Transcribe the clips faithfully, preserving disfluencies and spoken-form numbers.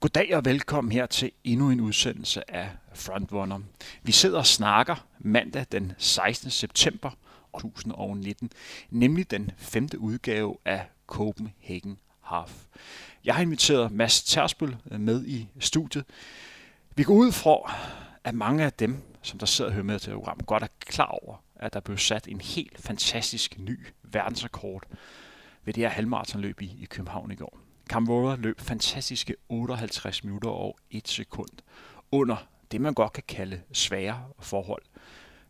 Goddag og velkommen her til endnu en udsendelse af Frontrunner. Vi sidder og snakker mandag den sekstende september to tusind nitten, nemlig den femte udgave af Copenhagen Half. Jeg har inviteret Mads Tersbøl med i studiet. Vi går ud fra, at mange af dem, som der sidder og hører med til programmet, godt er klar over, at der blev sat en helt fantastisk ny verdensrekord ved det her halvmaratonløb i, i København i går. Kamworor løb fantastiske otteoghalvtreds minutter og et sekund under det, man godt kan kalde svære forhold.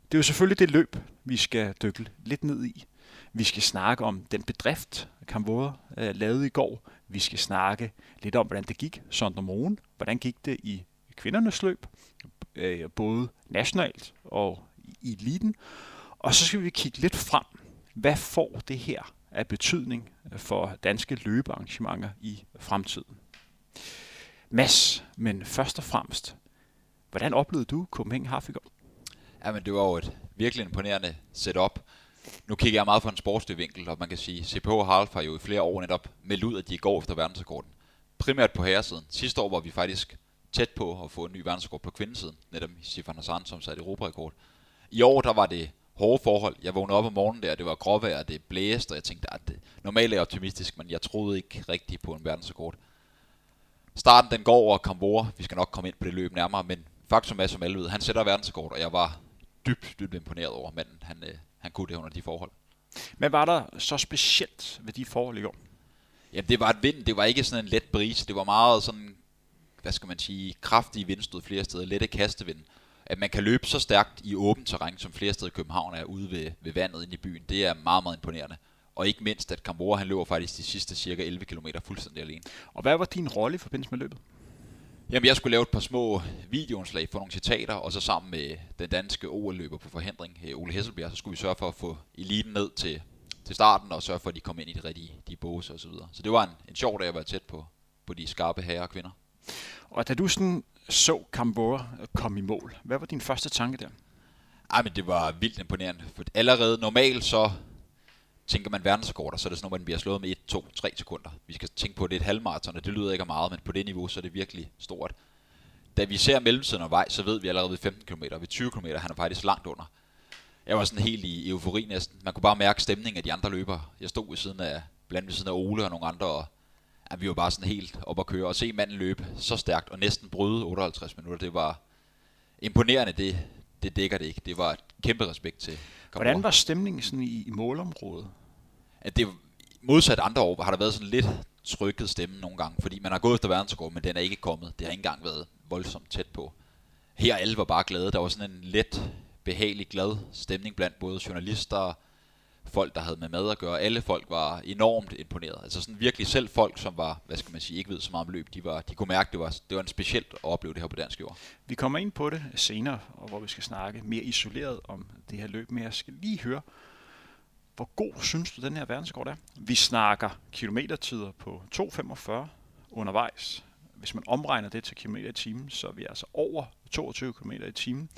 Det er jo selvfølgelig det løb, vi skal dykke lidt ned i. Vi skal snakke om den bedrift, Kamworor øh, lavede i går. Vi skal snakke lidt om, hvordan det gik søndag morgen. Hvordan gik det i kvindernes løb, øh, både nationalt og i eliten. Og så skal vi kigge lidt frem. Hvad får det her af betydning for danske løbearrangementer i fremtiden? Mads, men først og fremmest, hvordan oplevede du Copenhagen Half i går? Jamen, det var jo et virkelig imponerende setup. Nu kigger jeg meget fra en sportslig vinkel, og man kan sige, at C P H Half har jo i flere år netop meldt ud, at de går efter verdensrekorden. Primært på herresiden. Sidste år var vi faktisk tæt på at få en ny verdensrekord på kvindesiden, netop Sifan Hassan, som satte europarekord. I år der var det hårde forhold. Jeg vågnede op om morgenen der, det var gråvejr, det blæste, og jeg tænkte, at det normalt er optimistisk, men jeg troede ikke rigtigt på en verdensrekord. Starten den går over Kamworor. Vi skal nok komme ind på det løb nærmere, men faktum er, som alle ved, han sætter verdensrekord, og jeg var dybt, dybt imponeret over manden. Han, øh, han kunne det under de forhold. Men var der så specielt ved de forhold i går? Jamen, det var et vind. Det var ikke sådan en let brise. Det var meget sådan, hvad skal man sige, kraftige vindstød flere steder, lette kastevind. At man kan løbe så stærkt i åbent terræn, som flere steder i København er ude ved, ved vandet inde i byen, det er meget, meget imponerende. Og ikke mindst, at Kamworor, han løber faktisk de sidste cirka elleve kilometer fuldstændig alene. Og hvad var din rolle i forbindelse med løbet? Jamen, jeg skulle lave et par små videoindslag for nogle citater, og så sammen med den danske O L-løber på forhindring, Ole Hesselbjerg, så skulle vi sørge for at få eliten ned til, til starten, og sørge for, at de kom ind i de rigtige de båse og så videre. Så det var en, en sjov dag at være tæt på, på de skarpe herrer og kvinder. Og da du sådan så Kamworor komme i mål, hvad var din første tanke der? Ej, men det var vildt imponerende. For allerede normalt så tænker man verdensrekord, og så er det sådan, at man bliver slået med et, to, tre sekunder. Vi skal tænke på, at det er et halvmaraton, og det lyder ikke meget, men på det niveau, så er det virkelig stort. Da vi ser mellemtiden og vej, så ved vi allerede ved femten kilometer, ved tyve kilometer, han er faktisk langt under. Jeg var sådan helt i eufori næsten. Man kunne bare mærke stemningen af de andre løbere. Jeg stod ved siden af, blandt ved siden af Ole og nogle andre, og at vi var bare sådan helt op at køre, og se manden løbe så stærkt, og næsten bryde otteoghalvtreds minutter, det var imponerende, det, det dækker det ikke. Det var et kæmpe respekt til Kamworor. Hvordan var stemningen sådan i, i målområdet? At det, modsat andre år, har der været sådan lidt trykket stemme nogle gange, fordi man har gået efter verdensrekord, men den er ikke kommet. Det har ikke engang været voldsomt tæt på. Her alle var bare glade. Der var sådan en let, behagelig, glad stemning blandt både journalister, folk, der havde med mad at gøre. Alle folk var enormt imponeret. Altså sådan virkelig selv folk, som var, hvad skal man sige, ikke ved så meget om løb, de, var, de kunne mærke, det var, det var en specielt at opleve det her på dansk jord. Vi kommer ind på det senere, og hvor vi skal snakke mere isoleret om det her løb, men jeg skal lige høre, hvor god synes du, den her verdensrekord er? Vi snakker kilometertider på to femogfyrre undervejs. Hvis man omregner det til kilometer i timen, så er vi altså over toogtyve kilometer i timen.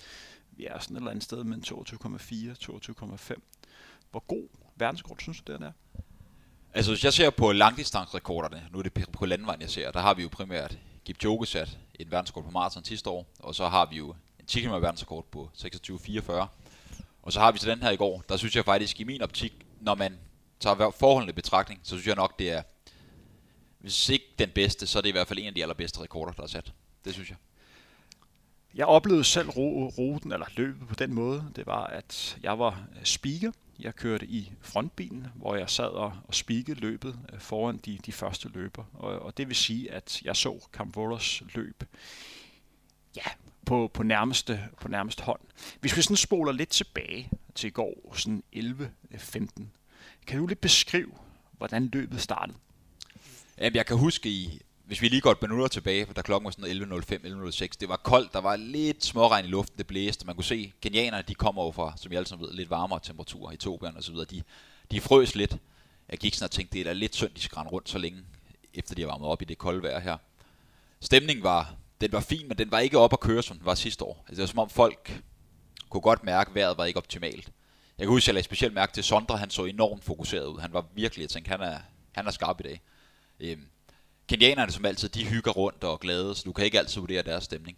Vi er sådan et eller andet sted mellem toogtyve komma fire og toogtyve komma fem. Hvor god verdensrekord synes du, den er? Altså, hvis jeg ser på langdistancerekorderne, nu er det på landvejen, jeg ser, der har vi jo primært Kipchoge sat en verdensrekord på maraton sidste år, og så har vi jo en ti kilometer verdensrekord på seksogtyve fireogfyrre, og så har vi så den her i går. Der synes jeg faktisk, i min optik, når man tager forholdene i betragtning, så synes jeg nok, det er, hvis ikke den bedste, så er det i hvert fald en af de allerbedste rekorder, der er sat. Det synes jeg. Jeg oplevede selv ruten, eller løbet på den måde, det var, at jeg var speaker. Jeg kørte i frontbilen, hvor jeg sad og, og spikede løbet foran de, de første løber. Og, og det vil sige, at jeg så Kamworors løb ja, på, på, nærmeste, på nærmeste hånd. Hvis vi sådan spoler lidt tilbage til i går, sådan elleve femten, kan du lidt beskrive, hvordan løbet startede? Jamen, jeg kan huske, i, hvis vi lige går et minutter tilbage, for der klokken var sådan elleve nul fem, elleve nul seks, det var koldt, der var lidt småregn i luften, det blæste, man kunne se, kenianerne, de kommer over fra, som I alle sammen ved, lidt varmere temperaturer, Etiopien og så videre, de, de frøs lidt. Jeg gik sådan og tænkte, det er da lidt synd, de skal rende rundt så længe, efter de har varmet op i det kolde vejr her. Stemningen var, den var fin, men den var ikke op at køre, som den var sidste år. Altså, det var som om folk kunne godt mærke, at vejret var ikke optimalt. Jeg kan huske, at jeg lagde specielt mærke til Sondre, han så enormt fokuseret ud, han var virkelig, jeg tænkte, han er, han er skarp i dag. Øhm, Kenianerne som altid, de hygger rundt og er glade, så du kan ikke altid vurdere deres stemning.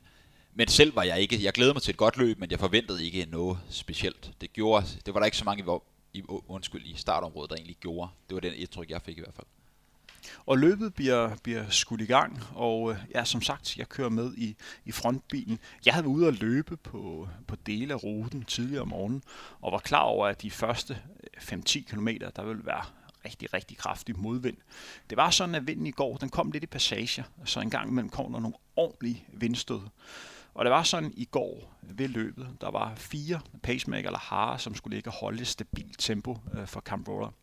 Men selv var jeg ikke, jeg glædede mig til et godt løb, men jeg forventede ikke noget specielt. Det gjorde, det var der ikke så mange i, undskyld, i startområdet, der egentlig gjorde. Det var den indtryk, jeg fik i hvert fald. Og løbet bliver, bliver skudt i gang, og ja, som sagt, jeg kører med i, i frontbilen. Jeg havde været ude at løbe på, på dele af ruten tidligere om morgenen, og var klar over, at de første fem til ti kilometer, der ville være rigtig, rigtig kraftig modvind. Det var sådan, at vinden i går, den kom lidt i passager, så en gang imellem kom der nogle ordentlige vindstød. Og det var sådan i går ved løbet, der var fire pacemaker eller harer, som skulle ligge og holde et stabilt tempo øh, for Kamworor.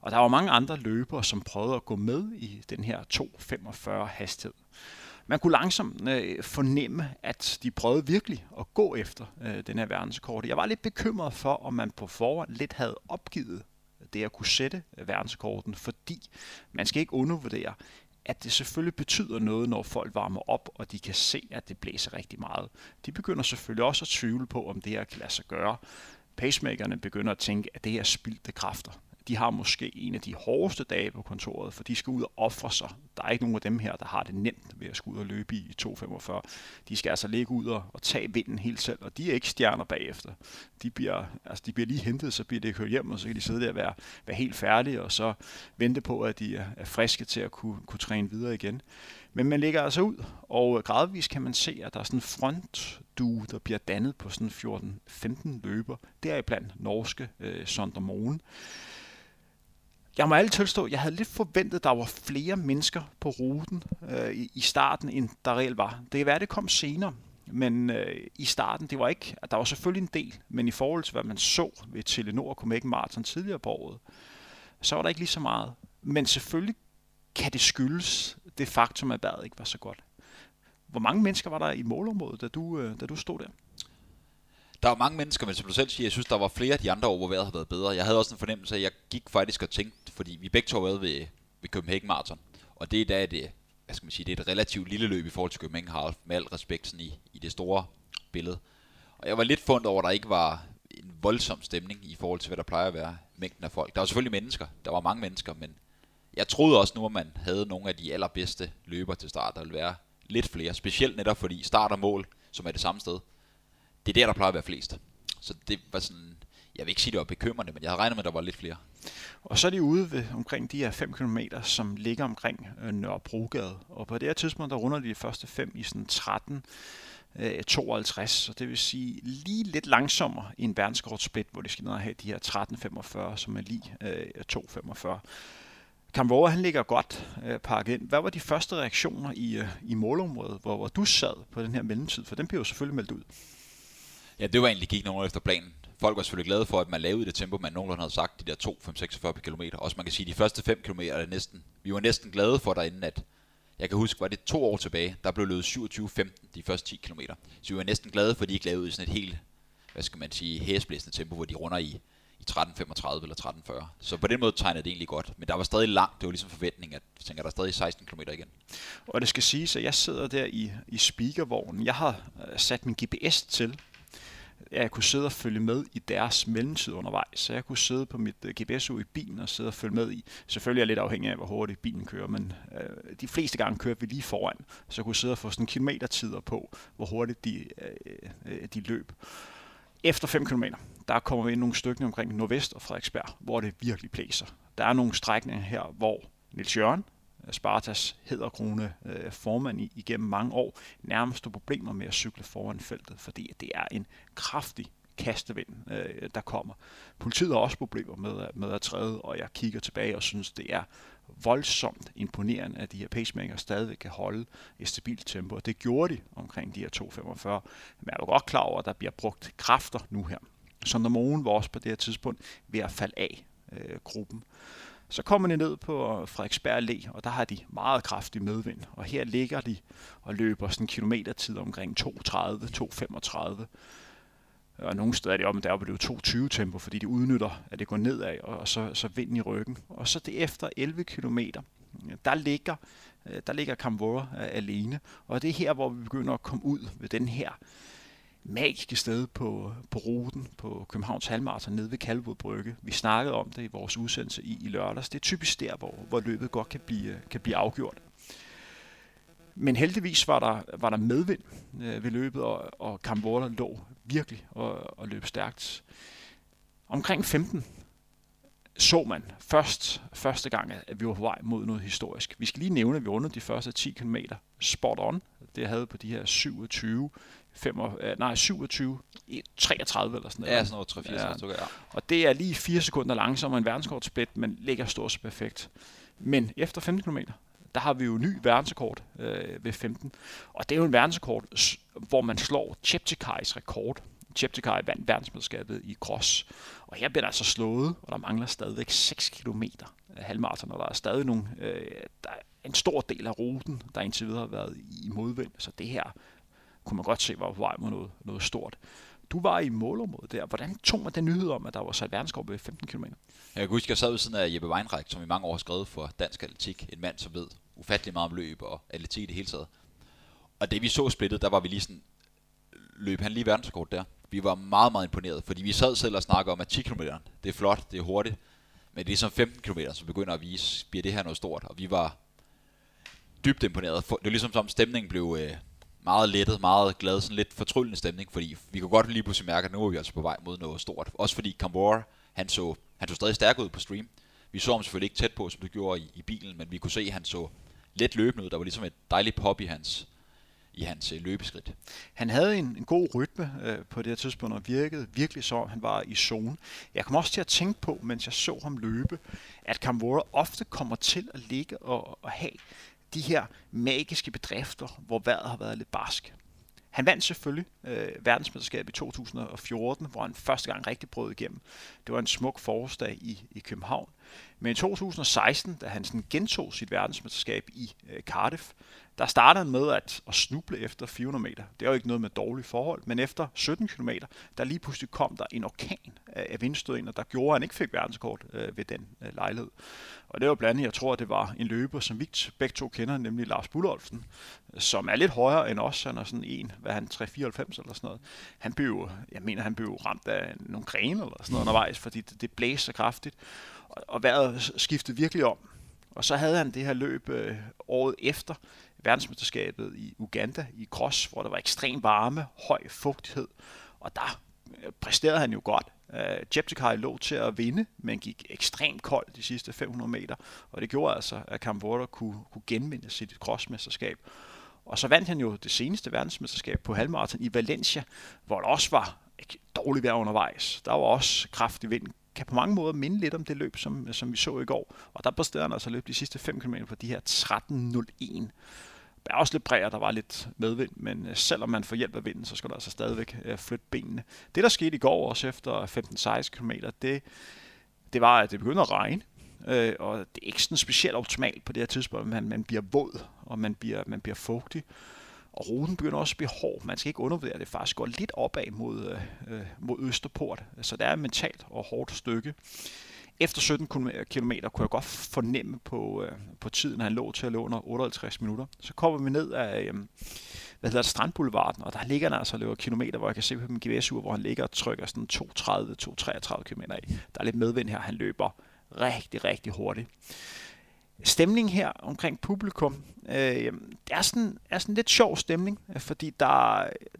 Og der var mange andre løbere, som prøvede at gå med i den her to femogfyrre hastighed. Man kunne langsomt øh, fornemme, at de prøvede virkelig at gå efter øh, den her verdensrekord. Jeg var lidt bekymret for, om man på forhånd lidt havde opgivet det at kunne sætte verdensrekorden, fordi man skal ikke undervurdere, at det selvfølgelig betyder noget, når folk varmer op, og de kan se, at det blæser rigtig meget. De begynder selvfølgelig også at tvivle på, om det her kan lade sig gøre. Pacemakerne begynder at tænke, at det her er spildte kræfter. De har måske en af de hårdeste dage på kontoret, for de skal ud og ofre sig. Der er ikke nogen af dem her, der har det nemt ved at skulle ud og løbe i to femogfyrre. De skal altså ligge ud og, og tage vinden helt selv, og de er ikke stjerner bagefter. De bliver, altså de bliver lige hentet, så bliver det kørt hjem, og så kan de sidde der og være, være helt færdige, og så vente på, at de er friske til at kunne, kunne træne videre igen. Men man lægger altså ud, og gradvist kan man se, at der er sådan en frontdue, der bliver dannet på sådan fjorten femten løber. Deriblandt norske øh, Sondre. Jeg må ærligt tilstå, jeg havde lidt forventet, at der var flere mennesker på ruten øh, i starten, end der reelt var. Det kan være, det kom senere, men øh, i starten, det var ikke, der var selvfølgelig en del, men i forhold til, hvad man så ved Telenor Copenhagen Marathon tidligere på året, så var der ikke lige så meget. Men selvfølgelig kan det skyldes det faktum, at vejret ikke var så godt. Hvor mange mennesker var der i målområdet, da du, øh, da du stod der? Der var mange mennesker, men som du selv siger, jeg synes, der var flere af de andre år, hvor vejret havde været bedre. Jeg havde også en fornemmelse af, at jeg gik faktisk og tænkte, fordi vi begge to var ved, ved Copenhagen Marathon, og det er da et, hvad skal man sige, det er et relativt lille løb i forhold til Copenhagen Half, med al respekten i, i det store billede. Og jeg var lidt fundet over, at der ikke var en voldsom stemning i forhold til, hvad der plejer at være mængden af folk. Der var selvfølgelig mennesker, der var mange mennesker, men jeg troede også nu, at man havde nogle af de allerbedste løber til start, der ville være lidt flere, specielt netop fordi start og mål, som er det samme sted, det er der, der plejer at være flest. Så det var sådan, jeg vil ikke sige, det var bekymrende, men jeg havde regnet med, at der var lidt flere. Og så er de ude ved omkring de her fem kilometer, som ligger omkring Nørrebrogade. Og på det her tidspunkt, der runder de, de første fem i sådan tretten tooghalvtreds. Så det vil sige lige lidt langsommere i en verdensrekordsplit, hvor de skal ned og have de her tretten femogfyrre, som er lige to femogfyrre. Kamworor, han ligger godt øh, pakket ind. Hvad var de første reaktioner i, øh, i målområdet, hvor, hvor du sad på den her mellemtid? For den blev jo selvfølgelig meldt ud. Ja, det var egentlig gik nogen efter planen. Folk var selvfølgelig glade for, at man lavede det tempo, man nogenlunde havde sagt, de der to fem seksogfyrre per kilometer. Også man kan sige, de første fem kilometer er næsten. Vi var næsten glade for derinde, at jeg kan huske, var det to år tilbage, der blev løbet syvogtyve femten de første ti kilometer. Så vi var næsten glade for, at de ikke lavede i sådan et helt, hvad skal man sige, hæsblæsende tempo, hvor de runder i, i tretten femogtredive eller tretten fyrre. Så på den måde tegnede det egentlig godt. Men der var stadig langt, det var ligesom forventning, at jeg tænker, der er stadig seksten kilometer igen. Og det skal siges, at jeg sidder der i, i speakervognen. Jeg har sat min G P S til, jeg kunne sidde og følge med i deres mellemtid undervejs, så jeg kunne sidde på mit G P S i bilen og sidde og følge med i. Selvfølgelig er jeg lidt afhængig af, hvor hurtigt bilen kører, men øh, de fleste gange kører vi lige foran, så jeg kunne sidde og få sådan kilometertider på, hvor hurtigt de, øh, øh, de løb. Efter fem kilometer, der kommer vi ind nogle stykker omkring Nordvest og Frederiksberg, hvor det virkelig blæser. Der er nogle strækninger her, hvor Niels Jørgen, Spartas hæderkrone øh, formand i, igennem mange år, nærmest har problemer med at cykle foran feltet, fordi det er en kraftig kastevind, øh, der kommer. Politiet har også problemer med, med at træde, og jeg kigger tilbage og synes, det er voldsomt imponerende, at de her pacemaker stadig kan holde et stabilt tempo, og det gjorde de omkring de her to femogfyrre. Men jeg er jo godt klar over, at der bliver brugt kræfter nu her. Så Normoen var også på det her tidspunkt ved at falde af øh, gruppen. Så kommer de ned på Frederiksberg Allé, og der har de meget kraftig medvind. Og her ligger de og løber sådan en kilometertid omkring to tredive til to femogtredive. Og nogle steder er det om, der er på det to tyve tempo, fordi de udnytter, at det går nedad, og så, så vind i ryggen. Og så det efter elleve kilometer, der ligger, der ligger Kamworor alene. Og det er her, hvor vi begynder at komme ud ved den her magiske sted på, på ruten på Københavns Halvmarathon nede ved Kalvebod Brygge. Vi snakkede om det i vores udsendelse i, i lørdags. Det er typisk der, hvor, hvor løbet godt kan blive, kan blive afgjort. Men heldigvis var der, var der medvind øh, ved løbet, og, og Kamworor lå virkelig og, og løb stærkt. Omkring femten så man først første gang, at vi var på vej mod noget historisk. Vi skal lige nævne, at vi rundede de første ti kilometer spot on. Det havde på de her syvogtyve, femogtyve, nej syvogtyve, treogtredive eller sådan noget. Ja, sådan noget treogfirs stykker, ja. Og det er lige fire sekunder langsommere end verdenskortsplit, men ligger stort set perfekt. Men efter femten kilometer, der har vi jo ny verdensrekord øh, ved femten. Og det er jo en verdensrekord, hvor man slår Cheptegei's rekord. Cheptegei vandt verdensmesterskabet i cross. Og her bliver der altså slået, og der mangler stadigvæk seks kilometer halvmarathon, og der er stadig nogle, øh, der er en stor del af ruten, der indtil videre har været i modvind. Så det her kunne man godt se var på vej mod noget, noget stort. Du var i målområdet der. Hvordan tog man den nyhed om, at der var sat verdensrekord ved femten kilometer? Jeg kan huske, at jeg sad ved siden af Jeppe Weinreich, som i mange år har skrevet for Dansk Atletik. En mand, som ved ufattelig meget om løb og atletik i det hele taget. Og det vi så splittet, der var vi lige sådan, løb han lige verdensrekord der. Vi var meget, meget imponeret, fordi vi sad selv og snakkede om, at ti kilometer, det er flot, det er hurtigt. Men det er ligesom femten kilometer, som begynder at vise, bliver det her noget stort. Og vi var dybt imponeret. Det var ligesom som stemningen blev meget lettet, meget glad, sådan lidt fortryllende stemning, fordi vi kunne godt lige pludselig mærke, at nu var vi altså på vej mod noget stort. Også fordi Kamworor, han så, han så stadig stærk ud på stream. Vi så ham selvfølgelig ikke tæt på, som det gjorde i, i bilen, men vi kunne se, at han så let løbende ud. Der var ligesom et dejligt pop i hans... i hans løbeskridt. Han havde en, en god rytme øh, på det her tidspunkt, og virkede virkelig så, han var i zone. Jeg kom også til at tænke på, mens jeg så ham løbe, at Kamworor ofte kommer til at ligge og, og have de her magiske bedrifter, hvor vejret har været lidt barsk. Han vandt selvfølgelig øh, verdensmesterskabet i to tusind og fjorten, hvor han første gang rigtig brød igennem. Det var en smuk forårsdag i, i København. Men i to tusind og seksten, da han sådan gentog sit verdensmesterskab i øh, Cardiff, der startede han med at, at snuble efter fire hundrede meter. Det er jo ikke noget med dårlige forhold, men efter sytten kilometer, der lige pludselig kom der en orkan af vindstød ind, og der gjorde, at han ikke fik verdenskort øh, ved den øh, lejlighed. Og det var blandt andet, jeg tror, det var en løber, som vi begge to kender, nemlig Lars Bullerolfen, som er lidt højere end os. Han er sådan en, hvad han, tre komma fireoghalvfems eller sådan noget. Han blev, jeg mener, han blev ramt af nogle grene eller sådan noget undervejs, fordi det, det blæste så kraftigt, og, og vejret skiftede virkelig om. Og så havde han det her løb øh, året efter verdensmesterskabet i Uganda i cross, hvor der var ekstrem varme, høj fugtighed, og der øh, præsterede han jo godt. Øh, Cheptegei lå til at vinde, men gik ekstremt koldt de sidste fem hundrede meter, og det gjorde altså, at Kamworor kunne, kunne genvinde sit crossmesterskab. Og så vandt han jo det seneste verdensmesterskab på halvmarathon i Valencia, hvor der også var dårligt vejr undervejs. Der var også kraftig vind. Kan på mange måder minde lidt om det løb, som, som vi så i går. Og der præsterede han altså løb de sidste fem kilometer på de her tretten nul en. Der er også lidt bræger, der var lidt medvind, men selvom man får hjælp af vinden, så skal der altså stadigvæk flytte benene. Det, der skete i går også efter femten til seksten kilometer, det, det var, at det begyndte at regne. Øh, og det er ikke sådan specielt optimalt på det her tidspunkt. Man, man bliver våd, og man bliver, man bliver fugtig. Og ruten begynder også at blive hård. Man skal ikke undervurdere, det faktisk går lidt opad mod, øh, mod Østerport. Så det er et mentalt og hårdt stykke. Efter sytten kilometer kunne jeg godt fornemme på, øh, på tiden, han lå til at lå under otteoghalvtreds minutter. Så kommer vi ned af øh, hvad hedder det, Strandboulevarden, og der ligger han altså og løber kilometer, hvor jeg kan se på min G P S-ur, hvor han ligger og trykker sådan toogtredive til treogtredive kilometer af. Der er lidt medvind her, han løber rigtig, rigtig hurtigt. Stemning her omkring publikum, øh, det er sådan, er sådan lidt sjov stemning, fordi der,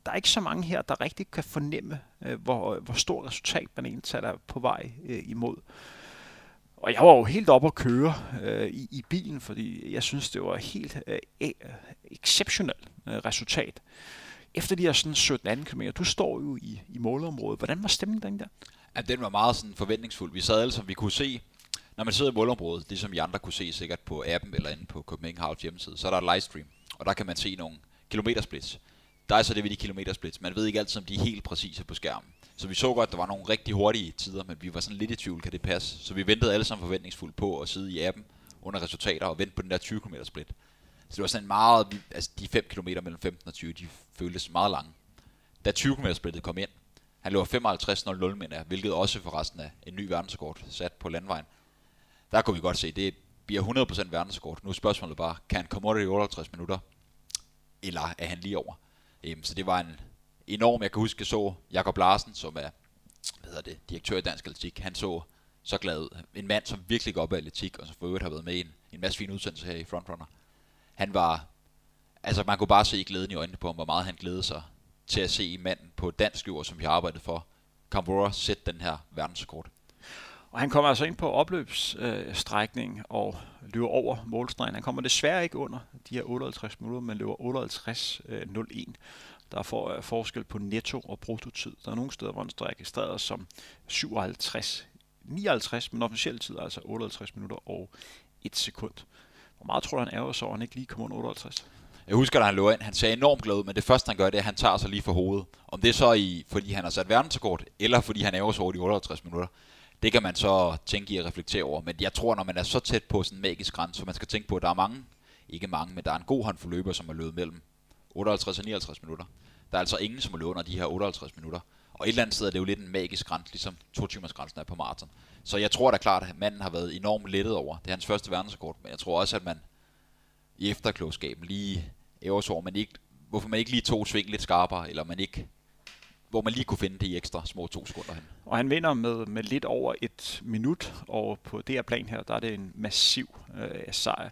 der er ikke så mange her, der rigtig kan fornemme, øh, hvor, hvor stort resultat man egentlig er på vej øh, imod. Og jeg var jo helt oppe at køre øh, i, i bilen, fordi jeg synes, det var et helt øh, exceptionelt øh, resultat. Efter de her sådan sytten til atten kilometer, du står jo i, i målområdet. Hvordan var stemningen der? Ja, den var meget sådan forventningsfuld. Vi sad alle, som vi kunne se. Når man sidder i målområdet, det som I andre kunne se sikkert på appen eller inde på Copenhagen Half hjemmeside, så er der et livestream, og der kan man se nogle kilometersplits. Der er så det ved de kilometersplits. Man ved ikke altid, om de er helt præcise på skærmen. Så vi så godt, der var nogle rigtig hurtige tider, men vi var sådan lidt i tvivl, kan det passe? Så vi ventede alle sammen forventningsfuldt på at sidde i appen under resultater og vente på den der tyve kilometer split. Så det var sådan en meget, altså de fem kilometer mellem femten og tyve, de føltes meget lange. Da tyve kilometer splittet kom ind, han løber femoghalvtreds nul nul mænd, hvilket også forresten er en ny verdensrekord sat på landvejen. Der kunne vi godt se, det bliver hundrede procent verdensrekord. Nu er spørgsmålet bare, kan han komme under de otteoghalvtreds minutter, eller er han lige over? Øhm, så det var en enorm, jeg kan huske, så Jacob Larsen, som er hvad hedder det, direktør i Dansk Atletik, han så så glad ud. En mand, som virkelig går op i atletik, og som for øvrigt har været med i en, en masse fine udsendelser her i Frontrunner. Han var, altså man kunne bare se glæden i øjnene på ham, hvor meget han glædede sig til at se manden på dansk jord, som vi har arbejdet for, Kamworor, sætte den her verdensrekord. Og han kommer altså ind på opløbsstrækningen øh, og løber over målstregen. Han kommer desværre ikke under de her otteoghalvtreds minutter, men løber otteoghalvtreds nul en. Øh, der er for, øh, forskel på netto- og bruttotid. Der er nogle steder, hvor han står registreret som syvoghalvtreds nioghalvtreds, men officielt tid er altså otteoghalvtreds minutter og et sekund. Hvor meget tror du, han ærger sig over, han ikke lige kommer under otteoghalvtreds? Jeg husker, da han løber ind, han ser enormt glad ud, men det første, han gør, det er, at han tager sig lige for hovedet. Om det er så i, fordi han har sat verdensrekord, eller fordi han ærger sig over de otteoghalvtreds minutter. Det kan man så tænke i at reflektere over, men jeg tror, når man er så tæt på sådan en magisk grænse, for man skal tænke på, at der er mange, ikke mange, men der er en god håndfuld løbere, som har løbet mellem otteoghalvtreds og nioghalvtreds minutter. Der er altså ingen, som har løbet under de her otteoghalvtreds minutter. Og et eller andet sted er det jo lidt en magisk grænse, ligesom to timers grænsen er på maraton. Så jeg tror da klart, at manden har været enormt lettet over. Det er hans første verdensrekord, men jeg tror også, at man i efterklogskaben lige æversår, man ikke, hvorfor man ikke lige tog sving lidt skarpere, eller man ikke... hvor man lige kunne finde de ekstra små to sekunder hen. Og han vinder med, med lidt over et minut, og på det her plan her, der er det en massiv øh, sejr.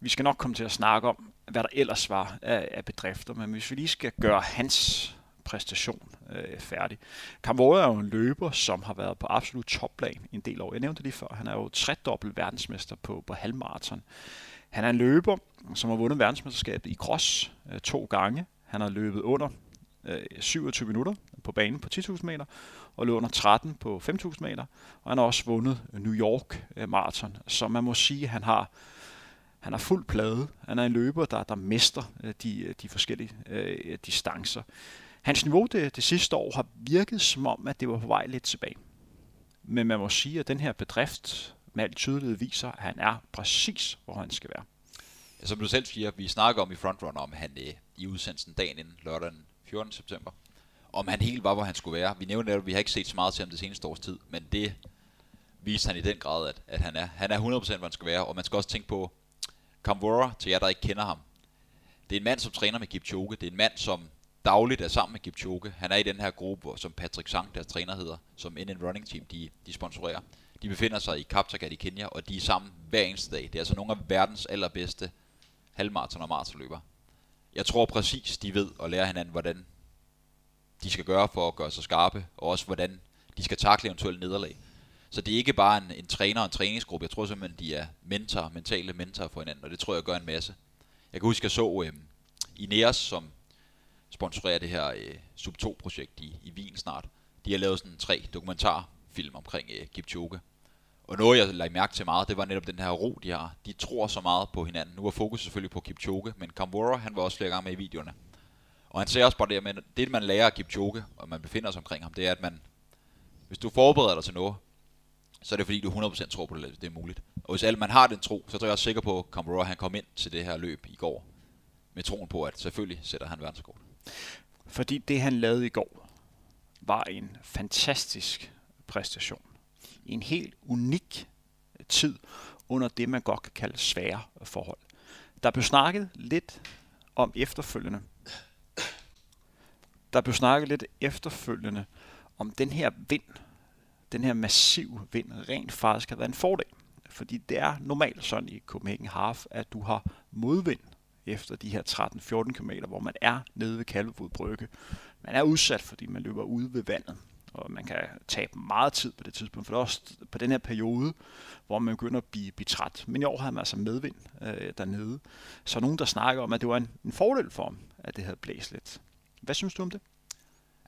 Vi skal nok komme til at snakke om, hvad der ellers var af, af bedrifter, men hvis vi lige skal gøre hans præstation øh, færdig. Kamworor er jo en løber, som har været på absolut topplan en del år. Jeg nævnte det lige før, han er jo tredobbelt verdensmester på, på halvmaraton. Han er en løber, som har vundet verdensmesterskabet i cross øh, to gange. Han har løbet under syvogtyve minutter på banen på ti tusind meter, og løb under tretten på fem tusind meter, og han har også vundet New York Marathon, så man må sige, at han har, han har fuld plade. Han er en løber, der, der mester de, de forskellige øh, distancer. Hans niveau det, det sidste år har virket som om, at det var på vej lidt tilbage. Men man må sige, at den her bedrift med al tydelighed viser, at han er præcis, hvor han skal være. Som du selv siger, vi snakker om i Frontrunner, om han øh, i udsendelsen dagen inden lørdagen, fjortende september, om han helt var, hvor han skulle være. Vi nævnte netop, at vi har ikke set så meget til ham det seneste års tid, men det viser han i den grad, at, at han er. Han er hundrede procent, hvor han skal være, og man skal også tænke på Kamworor, til jer, der ikke kender ham. Det er en mand, som træner med Kipchoge. Det er en mand, som dagligt er sammen med Kipchoge. Han er i den her gruppe, som Patrick Sang, deres træner hedder, som Indian Running Team, de, de sponsorerer. De befinder sig i Kaptagat i Kenya, og de er sammen hver eneste dag. Det er altså nogle af verdens allerbedste halvmaraton- og maratonløbere. Jeg tror præcis, de ved at lære hinanden, hvordan de skal gøre for at gøre sig skarpe, og også hvordan de skal takle eventuelle nederlag. Så det er ikke bare en, en træner og en træningsgruppe. Jeg tror simpelthen, de er mentor, mentale mentorer for hinanden, og det tror jeg gør en masse. Jeg kan huske, jeg så øh, Ineos, som sponsorerer det her øh, Sub to-projekt i, i Wien snart. De har lavet sådan tre dokumentarfilm omkring øh, Kipchoge. Og noget, jeg lagde mærke til meget, det var netop den her ro, de har. De tror så meget på hinanden. Nu er fokus selvfølgelig på Kipchoge, men Kamworor, han var også flere gange med i videoerne. Og han sagde også bare det, at det, man lærer af Kipchoge, og man befinder sig omkring ham, det er, at man, hvis du forbereder dig til noget, så er det fordi, du hundrede procent tror på det, det er muligt. Og hvis alle man har den tro, så er jeg også sikker på, at Kamworor, han kom ind til det her løb i går, med troen på, at selvfølgelig sætter han verdensrekord. Fordi det, han lavede i går, var en fantastisk præstation. En helt unik tid under det, man godt kan kalde svære forhold. Der blev snakket lidt om efterfølgende. Der blev snakket lidt efterfølgende om den her vind, den her massive vind, rent faktisk har været en fordel. Fordi det er normalt sådan i Copenhagen Half, at du har modvind efter de her tretten fjorten km, hvor man er nede ved Kalvebod Brygge. Man er udsat, fordi man løber ude ved vandet. Og man kan tabe meget tid på det tidspunkt, for det er også på den her periode, hvor man begynder at blive, blive træt. Men i år havde man altså medvind øh, dernede. Så nogen, der snakker om, at det var en, en fordel for ham, at det havde blæst lidt. Hvad synes du om det?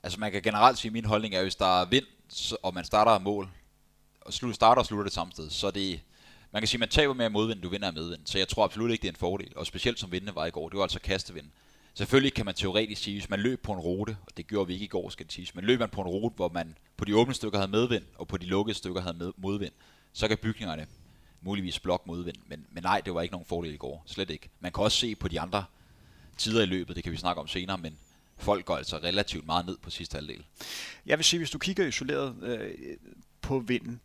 Altså man kan generelt sige, at min holdning er, at hvis der er vind, så, og man starter af mål, og slu, starter og slutter det samme sted, så det, man kan sige, at man taber mere modvind, du vinder af medvind. Så jeg tror absolut ikke, det er en fordel. Og specielt som vindende var i går, det var altså kastevind. Selvfølgelig kan man teoretisk sige, hvis man løb på en rute, og det gjorde vi ikke i går, skal det siges, men løb man på en rute, hvor man på de åbne stykker havde medvind, og på de lukkede stykker havde modvind, så kan bygningerne muligvis blokke modvind, men, men nej, det var ikke nogen fordel i går, slet ikke. Man kan også se på de andre tider i løbet, det kan vi snakke om senere, men folk går altså relativt meget ned på sidste halvdel. Jeg vil sige, hvis du kigger isoleret øh, på vinden,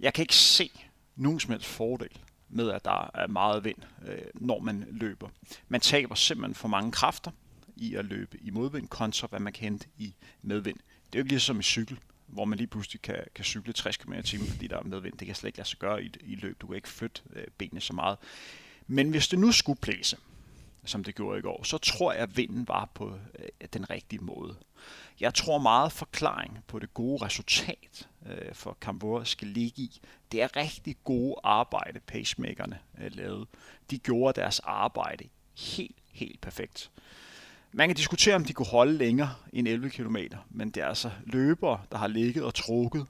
jeg kan ikke se nogen som helst fordel med, at der er meget vind, øh, når man løber. Man taber simpelthen for mange kræfter i at løbe i modvind, kontra hvad man kan hente i medvind. Det er jo ikke ligesom i cykel, hvor man lige pludselig kan, kan cykle tres kilometer i timen, fordi der er medvind. Det kan slet ikke lade sig gøre i, i løb. Du kan ikke flytte øh, benene så meget. Men hvis det nu skulle blæse, som det gjorde i går, så tror jeg, at vinden var på øh, den rigtige måde. Jeg tror meget forklaring på det gode resultat øh, for Kamworor skal ligge i. Det er rigtig gode arbejde, pacemakerne øh, lavede. De gjorde deres arbejde helt, helt perfekt. Man kan diskutere, om de kunne holde længere end elleve kilometer, men det er altså løbere, der har ligget og trukket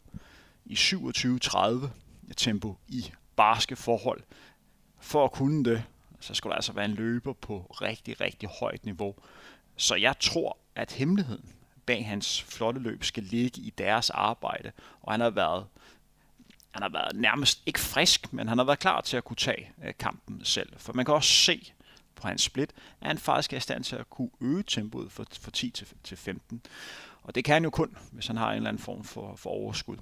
i syvogtyve tredive tempo i barske forhold. For at kunne det, så skulle der altså være en løber på rigtig, rigtig højt niveau. Så jeg tror, at hemmeligheden bag hans flotte løb skal ligge i deres arbejde, og han har været, han har været nærmest ikke frisk, men han har været klar til at kunne tage kampen selv. For man kan også se på hans split, at han faktisk er i stand til at kunne øge tempoet fra, fra ti til femten. Og det kan han jo kun, hvis han har en eller anden form for, for overskud.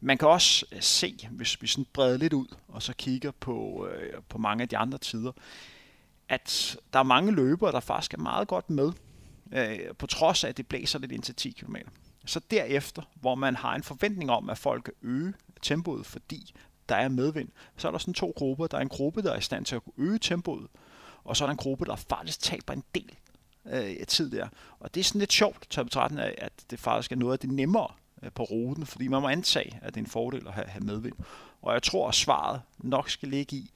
Man kan også se, hvis vi sådan breder lidt ud, og så kigger på, øh, på mange af de andre tider, at der er mange løbere, der faktisk er meget godt med, øh, på trods af, at det blæser lidt ind til ti kilometer. Så derefter, hvor man har en forventning om, at folk kan øge tempoet, fordi der er medvind, så er der sådan to grupper. Der er en gruppe, der er i stand til at øge tempoet, og så er der en gruppe, der faktisk taber en del øh, tid der. Og det er sådan lidt sjovt, tager betragtning af, at det faktisk er noget af det nemmere øh, på ruten, fordi man må antage, at det er en fordel at have, have medvind. Og jeg tror, at svaret nok skal ligge i,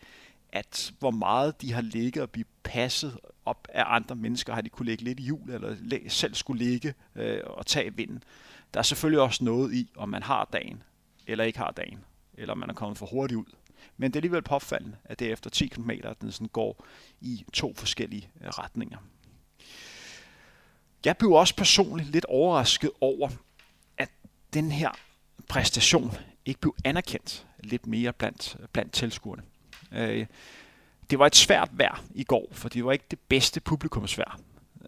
at hvor meget de har ligget og blive passet op af andre mennesker, har de kunne ligge lidt i hjul, eller selv skulle ligge øh, og tage vinden. Der er selvfølgelig også noget i, om man har dagen, eller ikke har dagen, eller om man er kommet for hurtigt ud. Men det er alligevel påfaldende, at det efter ti kilometer, den sådan går i to forskellige retninger. Jeg blev også personligt lidt overrasket over, at den her præstation ikke blev anerkendt lidt mere blandt, blandt tilskuerne. Det var et svært vejr i går, for det var ikke det bedste publikumsvejr.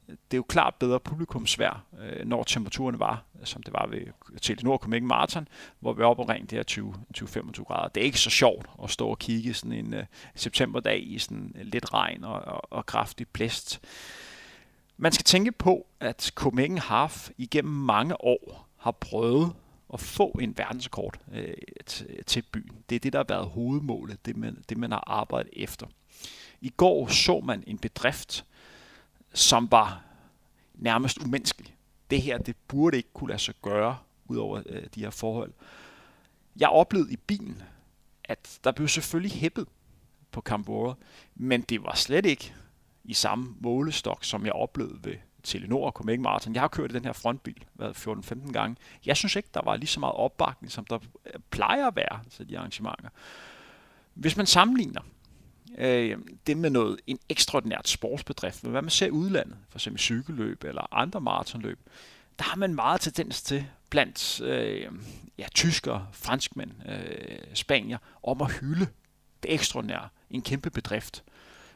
Det er jo klart bedre publikumsvejr, når temperaturen var, som det var ved Telenor Copenhagen Marathon, hvor vi var oppe omkring det her tyve til femogtyve grader. Det er ikke så sjovt at stå og kigge sådan en uh, septemberdag i sådan lidt regn og, og, og kraftig blæst. Man skal tænke på, at Copenhagen Half igennem mange år har prøvet at få en verdensrekord uh, t- til byen. Det er det, der har været hovedmålet, det man, det man har arbejdet efter. I går så man en bedrift, som var nærmest umenneskelig. Det her, det burde ikke kunne lade sig gøre, ud over øh, de her forhold. Jeg oplevede i bilen, at der blev selvfølgelig heppet på Kamworor, men det var slet ikke i samme målestok, som jeg oplevede ved Telenor og Copenhagen Marathon. Jeg har kørt i den her frontbil fjorten femten gange. Jeg synes ikke, der var lige så meget opbakning, som der plejer at være til de arrangementer. Hvis man sammenligner det med noget, en ekstraordinært sportsbedrift, men hvad man ser i udlandet, for eksempel cykelløb eller andre maratonløb, der har man meget tendens til blandt øh, ja, tyskere, franskmænd, øh, spanier, om at hylde det ekstraordinære, en kæmpe bedrift.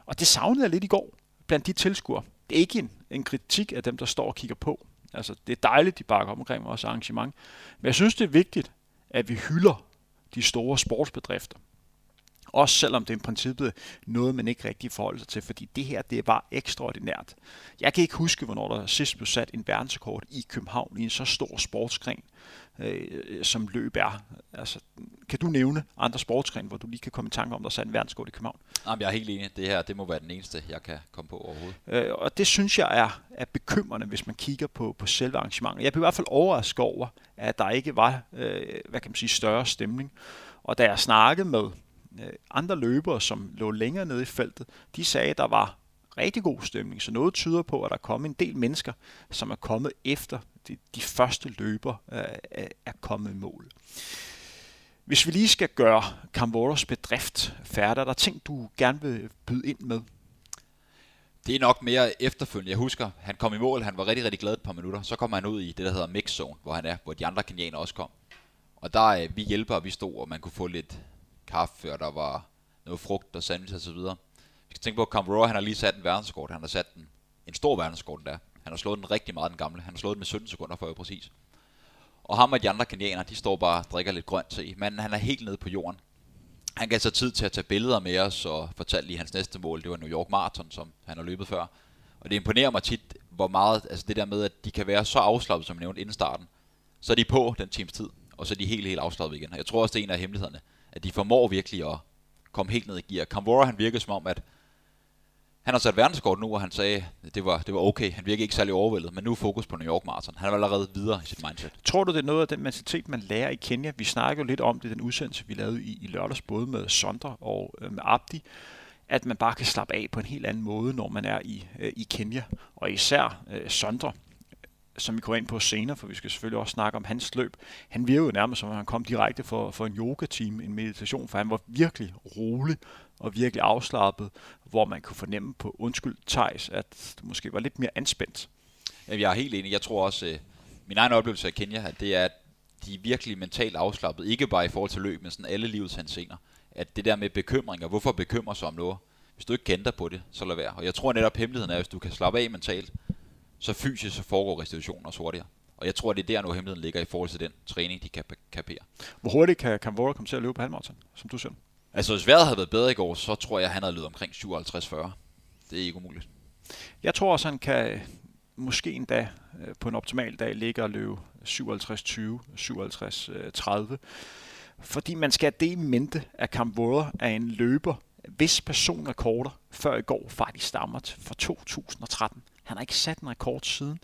Og det savnede jeg lidt i går blandt de tilskuere. Det er ikke en, en kritik af dem, der står og kigger på. Altså, det er dejligt, de bakker omkring vores arrangement. Men jeg synes, det er vigtigt, at vi hylder de store sportsbedrifter. Også selvom det er i princippet noget, man ikke rigtig forholder sig til, fordi det her, det er bare ekstraordinært. Jeg kan ikke huske, hvornår der sidst blev sat en verdensrekord i København i en så stor sportsgren, øh, som løb er. Altså, kan du nævne andre sportsgren, hvor du lige kan komme i tanke om, der er sat en verdensrekord i København? Jamen, jeg er helt enig. Det her, det må være den eneste, jeg kan komme på overhovedet. Øh, og det synes jeg er, er bekymrende, hvis man kigger på, på selve arrangementet. Jeg blev i hvert fald overrasket over, at der ikke var, øh, hvad kan man sige, større stemning. Og da jeg snakkede med andre løbere, som lå længere nede i feltet, de sagde, at der var rigtig god stemning, så noget tyder på, at der kom en del mennesker, som er kommet efter de, de første løbere øh, er kommet i mål. Hvis vi lige skal gøre Kamworors bedrift færdig, er der ting, du gerne vil byde ind med? Det er nok mere efterfølgende. Jeg husker, han kom i mål, han var rigtig, rigtig glad et par minutter, så kom han ud i det, der hedder mix zone, hvor han er, hvor de andre kenianere også kom. Og der øh, vi hjælpere, vi stod, og man kunne få lidt kaffe, og der var noget frugt og sandwich og så videre. Vi skal tænke på, at Kamworor, han har lige sat en verdensrekord. Han har sat den, en stor verdensrekord den der. Han har slået den rigtig meget, den gamle. Han har slået den med sytten sekunder for øje præcis. Og ham og de andre kenianere, de står bare og drikker lidt grønt te. Manden, han er helt nede på jorden. Han gav sig tid til at tage billeder med os og fortalte lige hans næste mål. Det var New York Marathon, som han har løbet før. Og det imponerer mig tit, hvor meget, altså det der med, at de kan være så afslappet, som jeg nævnte inden starten. Så er de på den times tid, og så er de helt, helt afslappet igen. Jeg tror også, det er en af hemmelighederne, at de formår virkelig at komme helt ned i gear. Kamworor, han virkede som om, at Han har sat verdensrekord nu, og han sagde, at det var, det var okay. Han virkede ikke særlig overvældet, men nu er fokus på New York Marathon. Han er allerede videre i sit mindset. Tror du, det er noget af den mentalitet, man lærer i Kenya? Vi snakkede jo lidt om det, den udsendelse, vi lavede i, i lørdags, både med Sondre og øh, med Abdi, at man bare kan slappe af på en helt anden måde, når man er i, øh, i Kenya. Og især øh, Sondre, som vi kommer ind på senere, for vi skal selvfølgelig også snakke om hans løb. Han virkede jo nærmest, som om han kom direkte for, for en yoga-time, en meditation, for han var virkelig rolig og virkelig afslappet, hvor man kunne fornemme på undskyld Thijs, at det måske var lidt mere anspændt. Jeg er helt enig. Jeg tror også, min egen oplevelse af Kenya, at det er, at de er virkelig mentalt afslappet, ikke bare i forhold til løb, men sådan alle livets henseender. At det der med bekymringer, hvorfor bekymrer sig om noget? Hvis du ikke kender på det, så lad være. Og jeg tror netop, hemmeligheden er, at hvis du kan slappe af mentalt, så fysisk så foregår restitutionen også hurtigere. Og jeg tror, det er der, nu hemmeligheden ligger i forhold til den træning, de kan kapere. Hvor hurtigt kan Kamworor komme til at løbe på halvmarathon, som du ser? Altså, hvis vejret havde været bedre i går, så tror jeg, han havde løbet omkring syvoghalvtreds fyrre. Det er ikke umuligt. Jeg tror også, han kan måske endda på en optimal dag ligge og løbe syvoghalvtreds tyve, syvoghalvtreds tredive. Fordi man skal have det i mente, at Kamworor er en løber, hvis personrekorder før i går faktisk stammer fra to tusind og tretten. Han har ikke sat en rekord siden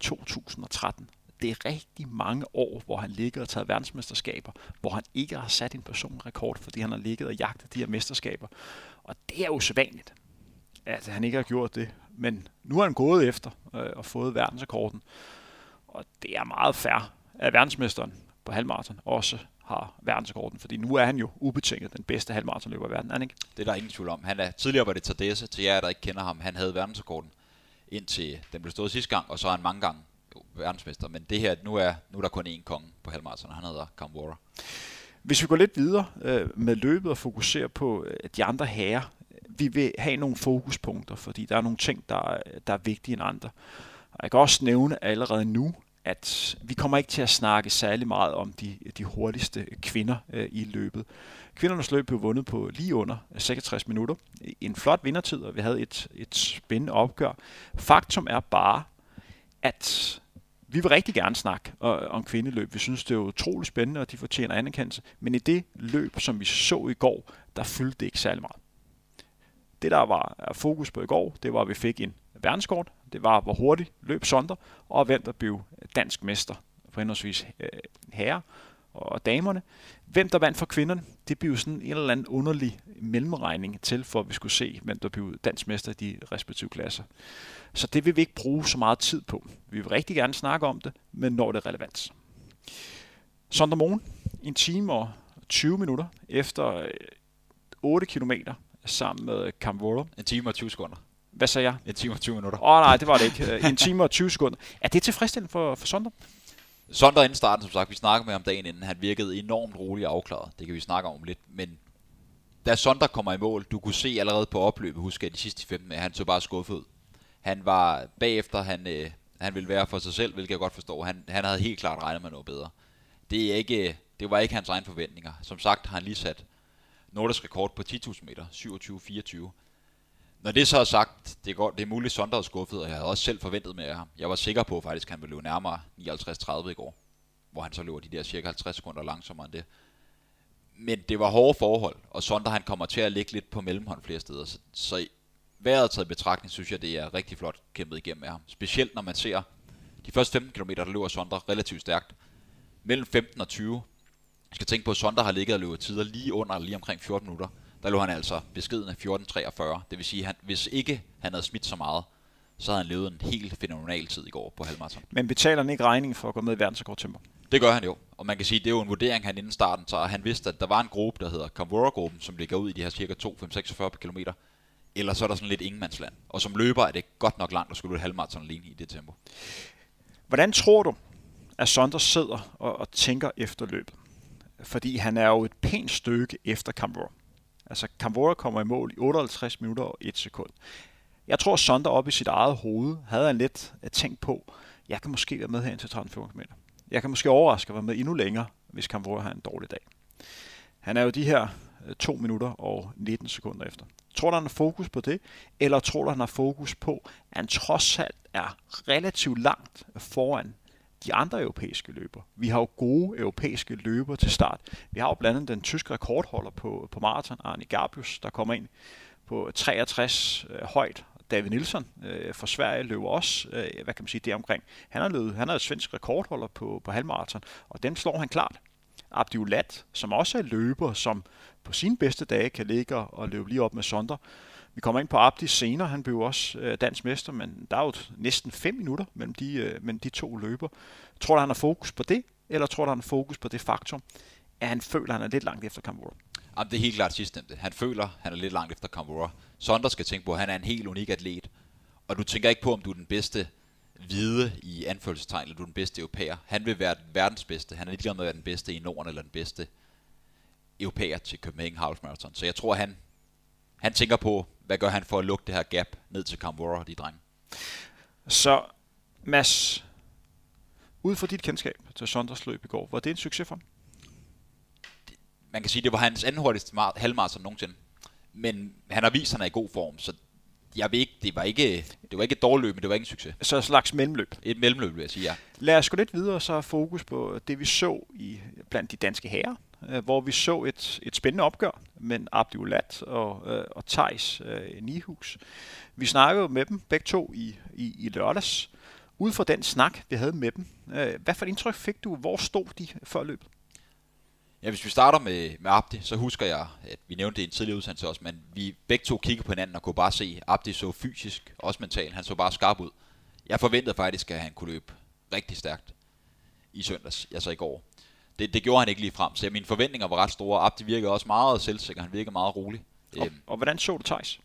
to tusind og tretten. Det er rigtig mange år, hvor han ligger og tager verdensmesterskaber, hvor han ikke har sat en personrekord, fordi han har ligget og jagtet de her mesterskaber. Og det er jo usædvanligt, at han ikke har gjort det. Men nu har han gået efter øh, og fået verdensrekorden. Og det er meget fair, at verdensmesteren på halvmarathon også har verdensrekorden, fordi nu er han jo ubetinget den bedste halvmarathonløber i verden, er han ikke? Det er der ingen tvivl om. Han er tidligere var det Tadesse, til jer, der ikke kender ham. Han havde verdensrekorden indtil den blev stået sidste gang, og så har han mange gange verdensmester, men det her, nu er, nu er der kun én konge på halvmarathon, og han hedder Kamworor. Hvis vi går lidt videre øh, med løbet og fokuserer på øh, de andre herrer, vi vil have nogle fokuspunkter, fordi der er nogle ting, der, der er vigtige end andre. Og jeg kan også nævne allerede nu, at vi kommer ikke til at snakke særlig meget om de, de hurtigste kvinder øh, i løbet. Kvindernes løb blev vundet på lige under seksogtres minutter. En flot vindertid, og vi havde et, et spændende opgør. Faktum er bare, at vi vil rigtig gerne snakke om kvindeløb. Vi synes, det er utroligt spændende, og de fortjener anerkendelse. Men i det løb, som vi så i går, der fyldte det ikke særlig meget. Det, der var fokus på i går, det var, at vi fik en verdenskort. Det var, hvor hurtigt løb Sondre, og hvem der blev dansk mester, for henholdsvis herrer og damerne. Hvem der vandt for kvinderne, det blev sådan en eller anden underlig mellemregning til, for at vi skulle se, hvem der blev dansk mester i de respektive klasser. Så det vil vi ikke bruge så meget tid på. Vi vil rigtig gerne snakke om det, men når det er relevant. Søndag morgen, en time og tyve minutter efter otte kilometer sammen med Kamworor. En time og tyve sekunder. Hvad sagde jeg? En time og tyve minutter. Åh oh, nej, det var det ikke. En time og tyve sekunder. Er det tilfredsstillende for, for Søndag? Sondre inden starten, som sagt, vi snakkede med om dagen inden, han virkede enormt rolig og afklaret. Det kan vi snakke om lidt, men da Sondre kommer i mål, du kunne se allerede på opløbet, husker jeg de sidste femten, han så bare skuffet ud. Han var bagefter, han, øh, han ville være for sig selv, hvilket jeg godt forstår. Han, han havde helt klart regnet med noget bedre. Det, er ikke, det var ikke hans egne forventninger. Som sagt har han lige sat nordisk rekord på ti tusind meter, syvogtyve fireogtyve. Når det så er sagt, det er, godt, det er muligt Sondre er skuffet, og jeg havde også selv forventet med ham. Jeg var sikker på faktisk, at han ville løbe nærmere nioghalvtreds tredive i går, hvor han så løber de der cirka halvtreds sekunder langsommere end det. Men det var hårde forhold, og Sondre han kommer til at ligge lidt på mellemhånd flere steder. Så, så vejret taget i betragtning, synes jeg, det er rigtig flot kæmpet igennem med ham. Specielt når man ser de første femten kilometer, der løber Sondre relativt stærkt. Mellem femten og tyve. Jeg skal tænke på, at Sondre har ligget og løbet tider lige under, lige omkring fjorten minutter. Der lå han altså beskeden fjorten treogfyrre. Det vil sige, at hvis ikke han havde smidt så meget, så havde han levet en helt fenomenal tid i går på halvmarathon. Men betaler han ikke regningen for at gå med i verdensrekordtempo? Det gør han jo. Og man kan sige, at det er jo en vurdering, han inden starten tager. Han vidste, at der var en gruppe, der hedder Kamworor-gruppen, som ligger ud i de her cirka to fem seksogfyrre kilometer. Eller så er der sådan lidt ingenmandsland. Og som løber er det godt nok langt at skulle løbe halvmarathon alene i det tempo. Hvordan tror du, at Sondre sidder og, og tænker efter løbet? Fordi han er jo et pænt stykke efter Kamworor. Altså Kamworor kommer i mål i otteoghalvtreds minutter og et sekund. Jeg tror, Sondre op i sit eget hoved havde han lidt tænkt på, jeg kan måske være med her indtil tretten til fjorten kilometer. Jeg kan måske overraske at være med endnu længere, hvis Kamworor har en dårlig dag. Han er jo de her to minutter og nitten sekunder efter. Tror du, han har fokus på det? Eller tror du, han har fokus på, at han trods alt er relativt langt foran de andre europæiske løbere? Vi har jo gode europæiske løbere til start. Vi har jo blandt andet den tyske rekordholder på, på maraton, Arne Garbius, der kommer ind på treogtres øh, højt. David Nielsen øh, fra Sverige løber også, øh, hvad kan man sige, det omkring. Han har løbet, han er svensk rekordholder på, på halvmarathon, og den slår han klart. Abdi Ulad, som også er løber, som på sine bedste dage kan ligge og løbe lige op med Sondre. Vi kommer ind på Abdi senere, han blev også øh, dansk mester, men der er jo næsten fem minutter mellem de, øh, mellem de to løber. Tror du, han har fokus på det, eller tror du, han har fokus på det faktum, at han føler, han er lidt langt efter Kamworor? Jamen, det er helt klart sidstnævnte. Han føler, han er lidt langt efter Kamworor. Sondre skal tænke på, at han er en helt unik atlet, og du tænker ikke på, om du er den bedste hvide i anførselstegn, eller du er den bedste europæer. Han vil være verdens bedste. Han er ikke glad med at være den bedste i Norden, eller den bedste europæer til Copenhagen Half Marathon. Så jeg tror, han, han tænker på, hvad gør han for at lukke det her gap ned til Kamworor, de drenge. Så Mads, ud fra dit kendskab til Sondres løb i går, var det en succes for ham? Man kan sige, at det var hans anden hurtigste halvmarathon nogensinde. Men han har vist, at han er i god form, så jeg ved ikke, det var ikke, det var ikke et dårligt løb, men det var ikke en succes. Så et slags mellemløb. Et mellemløb, vil jeg sige, ja. Lad os gå lidt videre, så fokus på det, vi så i blandt de danske herrer, hvor vi så et, et spændende opgør med Abdi Ulad og, og Thijs Nijhuis. Vi snakkede med dem begge to i, i, i lørdags. Ud fra den snak, vi havde med dem, hvad for et indtryk fik du? Hvor stod de før løbet? Ja, hvis vi starter med, med Abdi, så husker jeg, at vi nævnte det i en tidligere udsendelse også, men vi begge to kiggede på hinanden og kunne bare se, at Abdi så fysisk, også mentalt, han så bare skarp ud. Jeg forventede faktisk, at han kunne løbe rigtig stærkt i søndags, altså i går. Det, det gjorde han ikke lige frem, så mine forventninger var ret store. Abdi virkede også meget selvsikker, han virkede meget rolig. Og, æm, og hvordan så du Thijs?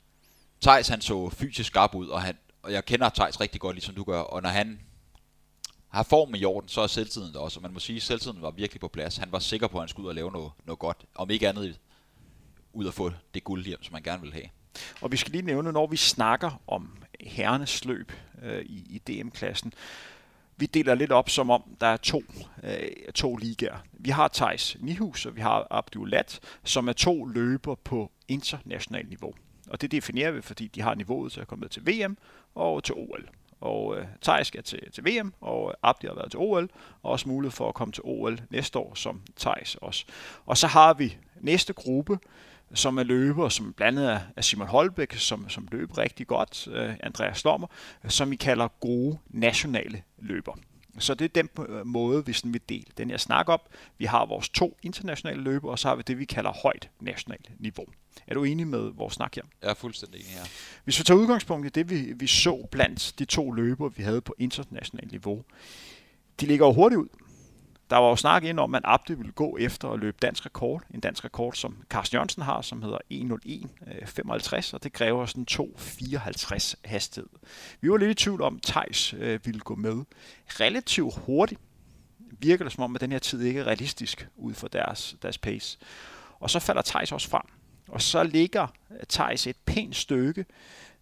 Thijs, han så fysisk skarp ud, og, han, og jeg kender Thijs rigtig godt, ligesom du gør, og når han har formen i orden, så er selvtiden der også, og man må sige, at selvtiden var virkelig på plads. Han var sikker på, at han skulle ud og lave noget, noget godt, om ikke andet ud at få det guld hjem, som man gerne vil have. Og vi skal lige nævne, når vi snakker om herrenes løb øh, i, i D M-klassen, vi deler lidt op, som om der er to, øh, to ligaer. Vi har Thijs Nijhuis, og vi har Abdi Ulad, som er to løber på internationalt niveau. Og det definerer vi, fordi de har niveauet til at komme med til V M og til O L. Og øh, Thijs skal til, til V M, og Abdi har været til O L, og også mulighed for at komme til O L næste år, som Thijs også. Og så har vi næste gruppe, som er løber, som blandt andet er Simon Holbæk, som, som løber rigtig godt, øh, Andreas Lommer, som vi kalder gode nationale løber. Så det er den måde, vi sådan vil dele den her snak op. Vi har vores to internationale løber, og så har vi det, vi kalder højt nationalt niveau. Er du enig med vores snak her? Jeg er fuldstændig enig her. Ja. Hvis vi tager udgangspunkt i det, vi, vi så blandt de to løber, vi havde på internationalt niveau, de ligger jo hurtigt ud. Der var jo snak ind om, at Abdi ville gå efter at løbe dansk rekord. En dansk rekord, som Carsten Jørgensen har, som hedder en nul en femoghalvtreds, og det kræver sådan to komma fireoghalvtreds hastighed. Vi var lidt i tvivl om, at Thijs øh, ville gå med. Relativt hurtigt virker det som om, at den her tid ikke er realistisk ud fra deres, deres pace. Og så falder Thijs også frem. Og så ligger Thijs et pænt stykke,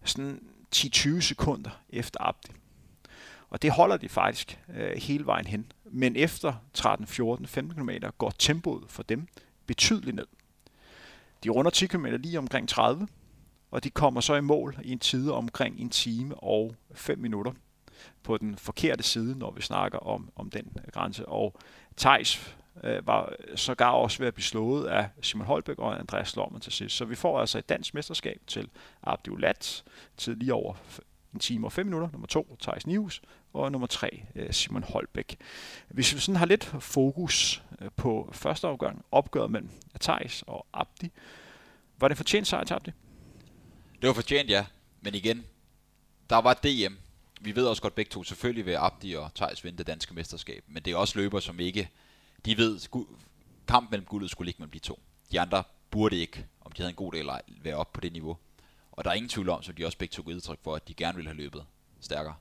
sådan ti til tyve sekunder efter Abdi. Og det holder de faktisk øh, hele vejen hen. Men efter tretten, fjorten, femten kilometer går tempoet for dem betydeligt ned. De runder ti kilometer lige omkring tredive, og de kommer så i mål i en tid omkring en time og fem minutter på den forkerte side, når vi snakker om, om den grænse. Og Thijs øh, var sågar også ved at blive slået af Simon Holbæk og Andreas Lommer til sidst. Så vi får altså et dansk mesterskab til Abdi Ulad til lige over en time og fem minutter, nummer to, Thijs Nijhuis, og nummer tre, Simon Holbæk. Hvis vi sådan har lidt fokus på første afgang, opgøret mellem Thijs og Abdi, var det fortjent sejr til Abdi? Det var fortjent, ja. Men igen, der var D M. Vi ved også godt begge to, selvfølgelig vil Abdi og Thijs vinde det danske mesterskab, men det er også løber, som ikke, de ved, kampen mellem guldet skulle ligge mellem de to. De andre burde ikke, om de havde en god del, være oppe på det niveau. Og der er ingen tvivl om, som de også begge tog udtryk for, at de gerne ville have løbet stærkere.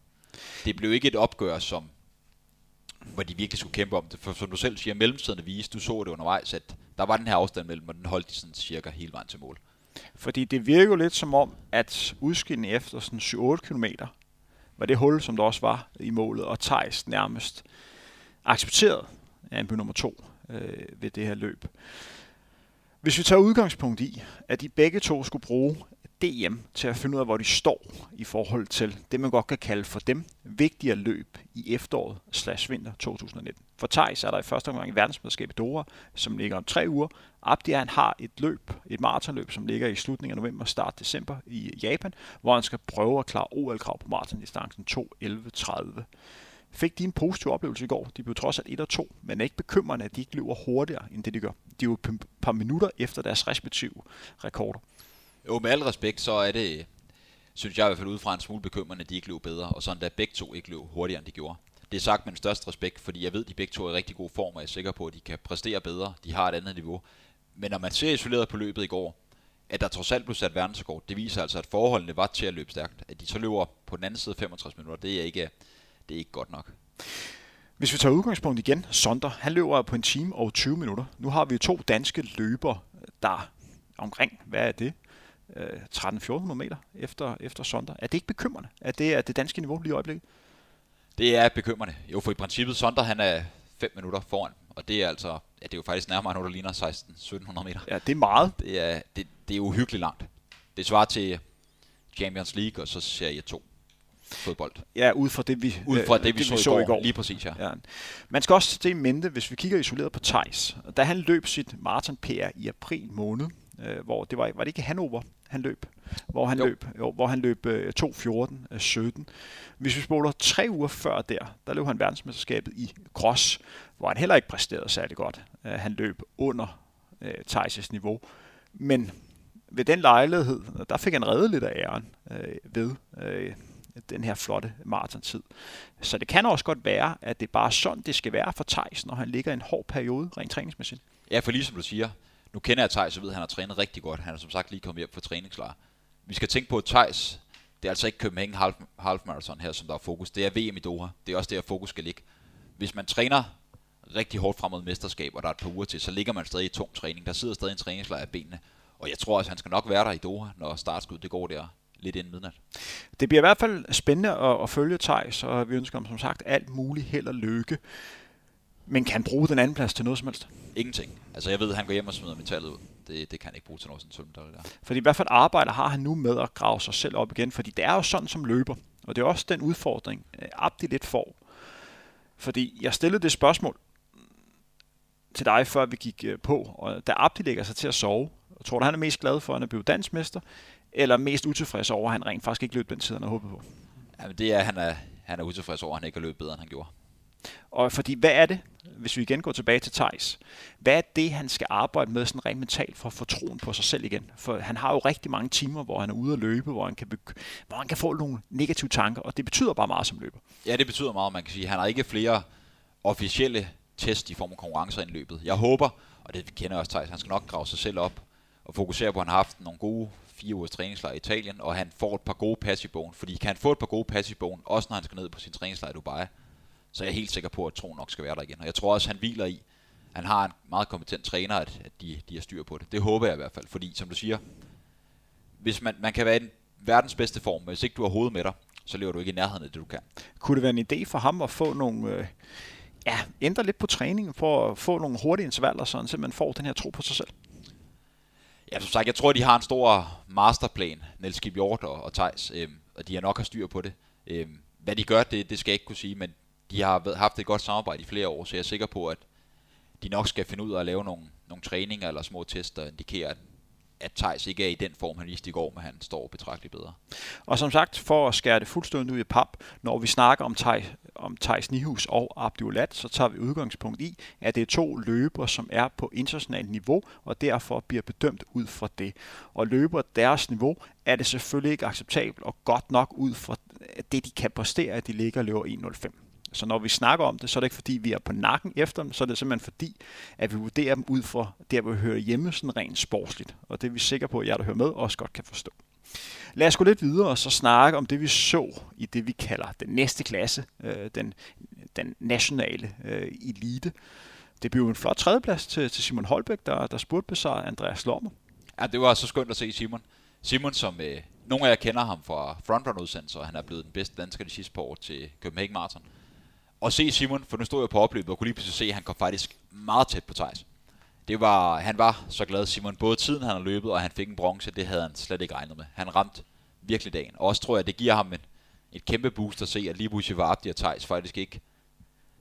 Det blev ikke et opgør, som, hvor de virkelig skulle kæmpe om det. For som du selv siger, mellemtiden viste, du så det undervejs, at der var den her afstand mellem, og den holdt de sådan cirka hele vejen til mål. Fordi det virker lidt som om, at udskillen efter sådan syv til otte kilometer var det hul, som der også var i målet, og Thijs nærmest accepterede en by nummer to øh, ved det her løb. Hvis vi tager udgangspunkt i, at de begge to skulle bruge D M til at finde ud af, hvor de står i forhold til det, man godt kan kalde for dem vigtigere løb i efteråret slash vinter to tusind nitten. For Thijs er der i første omgang i verdensmesterskabet i Dora, som ligger om tre uger. Abdi, han har et løb, et maratonløb, som ligger i slutningen af november, start december i Japan, hvor han skal prøve at klare O L-krav på maratondistancen to elleve tredive. Fik de en positiv oplevelse i går. De blev trods alt et og to, men er ikke bekymrende, at de ikke løber hurtigere, end det de gør. De er jo et par minutter efter deres respektive rekorder. Jo, med al respekt, så er det, synes jeg i hvert fald udefra, en smule bekymrende, at de ikke løb bedre, og sådan da begge to ikke løb hurtigere, end de gjorde. Det er sagt med den største respekt, fordi jeg ved, at de begge to er i rigtig god form, og jeg er sikker på, at de kan præstere bedre. De har et andet niveau. Men når man ser isoleret på løbet i går, at der trods alt blev sat verdensrekord, det viser altså, at forholdene var til at løbe stærkt. At de så løber på den anden side femogtres minutter, det er ikke... Det er ikke godt nok. Hvis vi tager udgangspunkt igen, Sondre, han løber på en time og tyve minutter. Nu har vi to danske løbere, der omkring, hvad er det, tretten til fjorten hundrede meter efter, efter Sondre. Er det ikke bekymrende, at det er det danske niveau lige i øjeblikket? Det er bekymrende. Jo, for i princippet, Sondre, han er fem minutter foran, og det er altså, ja, det er jo faktisk nærmere noget, der ligner seksten til sytten hundrede meter. Ja, det er meget. Det er, det, det er uhyggeligt langt. Det svarer til Champions League, og så Serie to. Fodbold. Ja, ud fra det, vi, ud fra det, det, vi, det så vi så i går. Lige præcis, ja. ja. Man skal også til det i mente, hvis vi kigger isoleret på Thijs. Da han løb sit maraton P R i april måned, øh, hvor det var, var det ikke Hannover, han løb? Hvor han jo. løb, jo, hvor han løb øh, to fjorten sytten. Hvis vi spoler tre uger før der, der løb han verdensmesterskabet i cross, hvor han heller ikke præsterede særlig godt. Uh, han løb under øh, Thijs' niveau. Men ved den lejlighed, der fik han reddet lidt af æren øh, ved... Øh, den her flotte maratontid. Så det kan også godt være, at det er bare sådan, det skal være for Thijs, når han ligger i en hård periode rent træningsmæssigt. Ja, for ligesom du siger, nu kender jeg Thijs, så ved, at han har trænet rigtig godt. Han er som sagt lige kommet hjem fra træningslejr. Vi skal tænke på, at Thijs, det er altså ikke Copenhagen Half, Half Marathon her, som der er fokus. Det er V M i Doha. Det er også der, fokus skal ligge. Hvis man træner rigtig hårdt frem mod mesterskab, og der er et par uger til, så ligger man stadig i tung træning. Der sidder stadig en træningslejr af benene. Og jeg tror også, han skal nok være der i Doha, når startskud det går der. Lidt inden midnat. Det bliver i hvert fald spændende at, at følge Thijs, og vi ønsker ham som sagt alt muligt held og lykke. Men kan han bruge den anden plads til noget som helst? Ingenting. Altså jeg ved, at han går hjem og smider metallet ud. Det, det kan han ikke bruge til noget sådan der. Fordi i hvert fald arbejder har han nu med at grave sig selv op igen, fordi det er jo sådan som løber. Og det er også den udfordring, Abdi lidt får. Fordi jeg stillede det spørgsmål til dig, før vi gik på, og da Abdi lægger sig til at sove, og tror du, han er mest glad for, at han er blevet dansmester, eller mest utilfreds over, at han rent faktisk ikke løb den tid, han havde håbet på? Jamen det er, at han er, han er utilfreds over, at han ikke har løbet bedre, end han gjorde. Og fordi, hvad er det, hvis vi igen går tilbage til Thijs, hvad er det, han skal arbejde med sådan rent mentalt for at få troen på sig selv igen? For han har jo rigtig mange timer, hvor han er ude at løbe, hvor han kan, be- hvor han kan få nogle negative tanker, og det betyder bare meget som løber. Ja, det betyder meget, man kan sige. Han har ikke flere officielle test i form af konkurrencer i løbet. Jeg håber, og det kender også Thijs, han skal nok grave sig selv op og fokusere på, at han har haft nogle gode fire ugers træningslejr i Italien, og han får et par gode pass i bogen, fordi kan han få et par gode pass i bogen, også når han skal ned på sin træningslejr i Dubai, så er jeg helt sikker på, at troen nok skal være der igen. Og jeg tror også, han hviler i, han har en meget kompetent træner, at, at de, de har styr på det. Det håber jeg i hvert fald, fordi som du siger, hvis man, man kan være i den verdens bedste form, men hvis ikke du har hovedet med dig, så lever du ikke i nærheden af det, du kan. Kunne det være en idé for ham at få nogle... Øh ja, ændre lidt på træningen for at få nogle hurtige intervaller, sådan, så man får den her tro på sig selv? Ja, som sagt, jeg tror, de har en stor masterplan, Niels Jørgen og, og Thijs, øhm, og de har nok har styr på det. Øhm, hvad de gør, det, det skal jeg ikke kunne sige, men de har ved, haft et godt samarbejde i flere år, så jeg er sikker på, at de nok skal finde ud af at lave nogle, nogle træninger eller små tests, der indikerer, at at Thijs ikke er i den form, han viste i går, men han står betragteligt bedre. Og som sagt, for at skære det fuldstændig ud i pap, når vi snakker om Thijs, om Thijs Nijhuis og Abdi Ulad, så tager vi udgangspunkt i, at det er to løbere, som er på internationalt niveau, og derfor bliver bedømt ud fra det. Og løber deres niveau, er det selvfølgelig ikke acceptabelt, og godt nok ud fra det, de kan præstere, at de ligger og løber en nul fem. Så når vi snakker om det, så er det ikke fordi, vi er på nakken efter dem, så er det simpelthen fordi, at vi vurderer dem ud fra der, hvor vi hører hjemme sådan rent sportsligt. Og det er vi sikre på, at jer, der hører med, også godt kan forstå. Lad os gå lidt videre og så snakke om det, vi så i det, vi kalder den næste klasse, øh, den, den nationale øh, elite. Det blev en flot tredjeplads til, til Simon Holbæk, der, der spurtbesejrede Andreas Lommer. Ja, det var så skønt at se Simon. Simon, som øh, nogle af jer kender ham fra Frontrun-udsendelser, og han er blevet den bedste dansker de sidste par år til Copenhagen Marathon. Og se Simon, for nu stod jeg på opløbet og kunne lige pludselig se, at han kom faktisk meget tæt på Thijs. Det var, han var så glad, Simon. Både tiden, han har løbet, og han fik en bronze, det havde han slet ikke regnet med. Han ramte virkelig dagen. Og også tror jeg, det giver ham en, et kæmpe boost at se, at lige pludselig var Abdi og Thijs faktisk ikke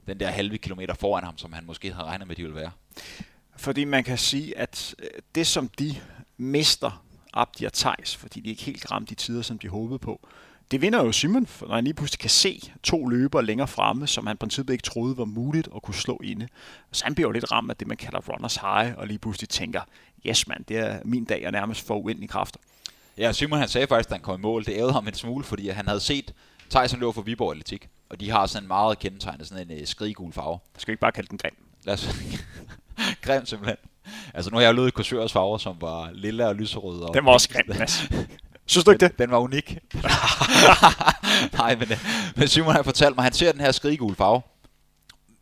den der halve kilometer foran ham, som han måske havde regnet med, de ville være. Fordi man kan sige, at det som de mister, Abdi og Thijs, fordi de ikke helt ramte de tider, som de håbede på, det vinder jo Simon, for når han lige pludselig kan se to løbere længere fremme, som han i princippet ikke troede var muligt at kunne slå inde. Så han bliver jo lidt ramt af det, man kalder runners high, og lige pludselig tænker, yes mand, det er min dag, og nærmest får uendelige kræfter. Ja, Simon han sagde faktisk, at han kom i mål. Det ærgede ham en smule, fordi han havde set Thijs løber for Viborg Atletik, og de har sådan en meget kendetegnet, sådan en skridgul farve. Jeg skal ikke bare kalde den grim. Lad os... grim simpelthen. Altså nu har jeg jo løbet Korsørs farver, som var lilla og lyserød. Og... den var også grim, Mads. Synes du ikke det? Den var unik. Nej, men, men Simon har fortalt mig, han ser den her skridgul farve,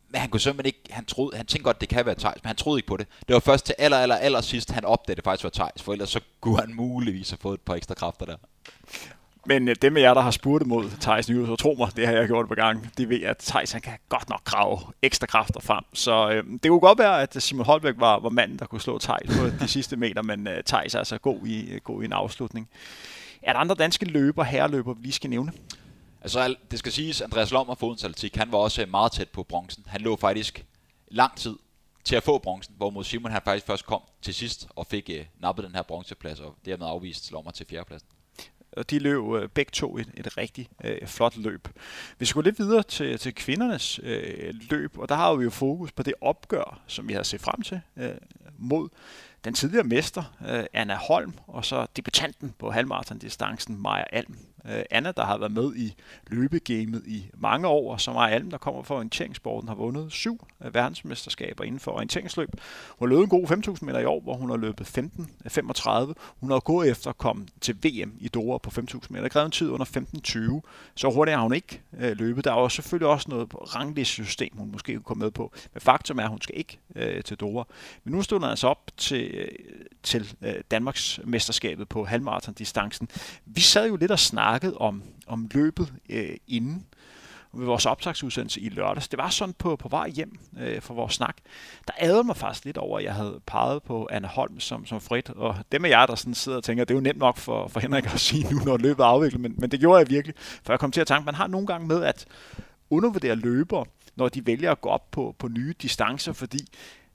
men han kunne simpelthen ikke, han, troede, han tænkte godt, det kan være Thijs, men han troede ikke på det. Det var først til aller, aller, aller sidst, han opdagede, det faktisk var Thijs, for ellers så kunne han muligvis have fået et par ekstra kræfter der. Men dem af jer, der har spurgt mod Thijs Nijhuis, så tro mig, det har jeg gjort på gang. Det ved, at Thijs han kan godt nok grave ekstra kræfter frem. Så øh, det kunne godt være, at Simon Holbæk var, var manden, der kunne slå Thijs på de sidste meter, men øh, Thijs er altså god i, god i en afslutning. Er der andre danske løber, herreløber, vi lige skal nævne? Altså, det skal siges, Andreas Lommer fra Odense Atletik, han var også meget tæt på bronzen. Han lå faktisk lang tid til at få bronzen, hvorimod Simon han faktisk først kom til sidst og fik øh, nappet den her bronzeplads, og dermed afvist Lommer til fjerdepladsen. Og de løb øh, begge to et, et rigtig øh, flot løb. Vi skal gå lidt videre til, til kvindernes øh, løb, og der har vi jo fokus på det opgør, som vi har set frem til øh, mod den tidligere mester, øh, Anna Holm, og så debutanten på halvmarathondistancen, Maja Alm. Øh, Anna, der har været med i løbegamet i mange år, og så Maja Alm, der kommer fra orienteringssporten, har vundet syv øh, verdensmesterskaber inden for orienteringsløb. Hun har løbet en god fem tusind meter i år, hvor hun har løbet femten femogtredive. Hun har gået efter at komme til V M i Doha på fem tusind meter. Det kræver en tid under femten tyve, så hurtigt har hun ikke øh, løbet. Der er jo selvfølgelig også noget ranglistesystem, hun måske kunne komme med på, men faktum er, at hun skal ikke øh, til Doha. Men nu stod hun altså op til til Danmarks mesterskabet på halvmarathondistancen. Vi sad jo lidt og snakkede om, om løbet øh, inden ved vores optagsudsendelse i lørdags. Det var sådan på, på vej hjem øh, fra vores snak. Der adede mig faktisk lidt over, at jeg havde peget på Anna Holm som, som frit, og dem af jer, der sådan sidder og tænker, det er jo nemt nok for, for Henrik at sige nu, når løbet er afviklet, men, men det gjorde jeg virkelig, for jeg kom til at tænke, man har nogle gange med at undervurdere løbere, når de vælger at gå op på, på nye distancer, fordi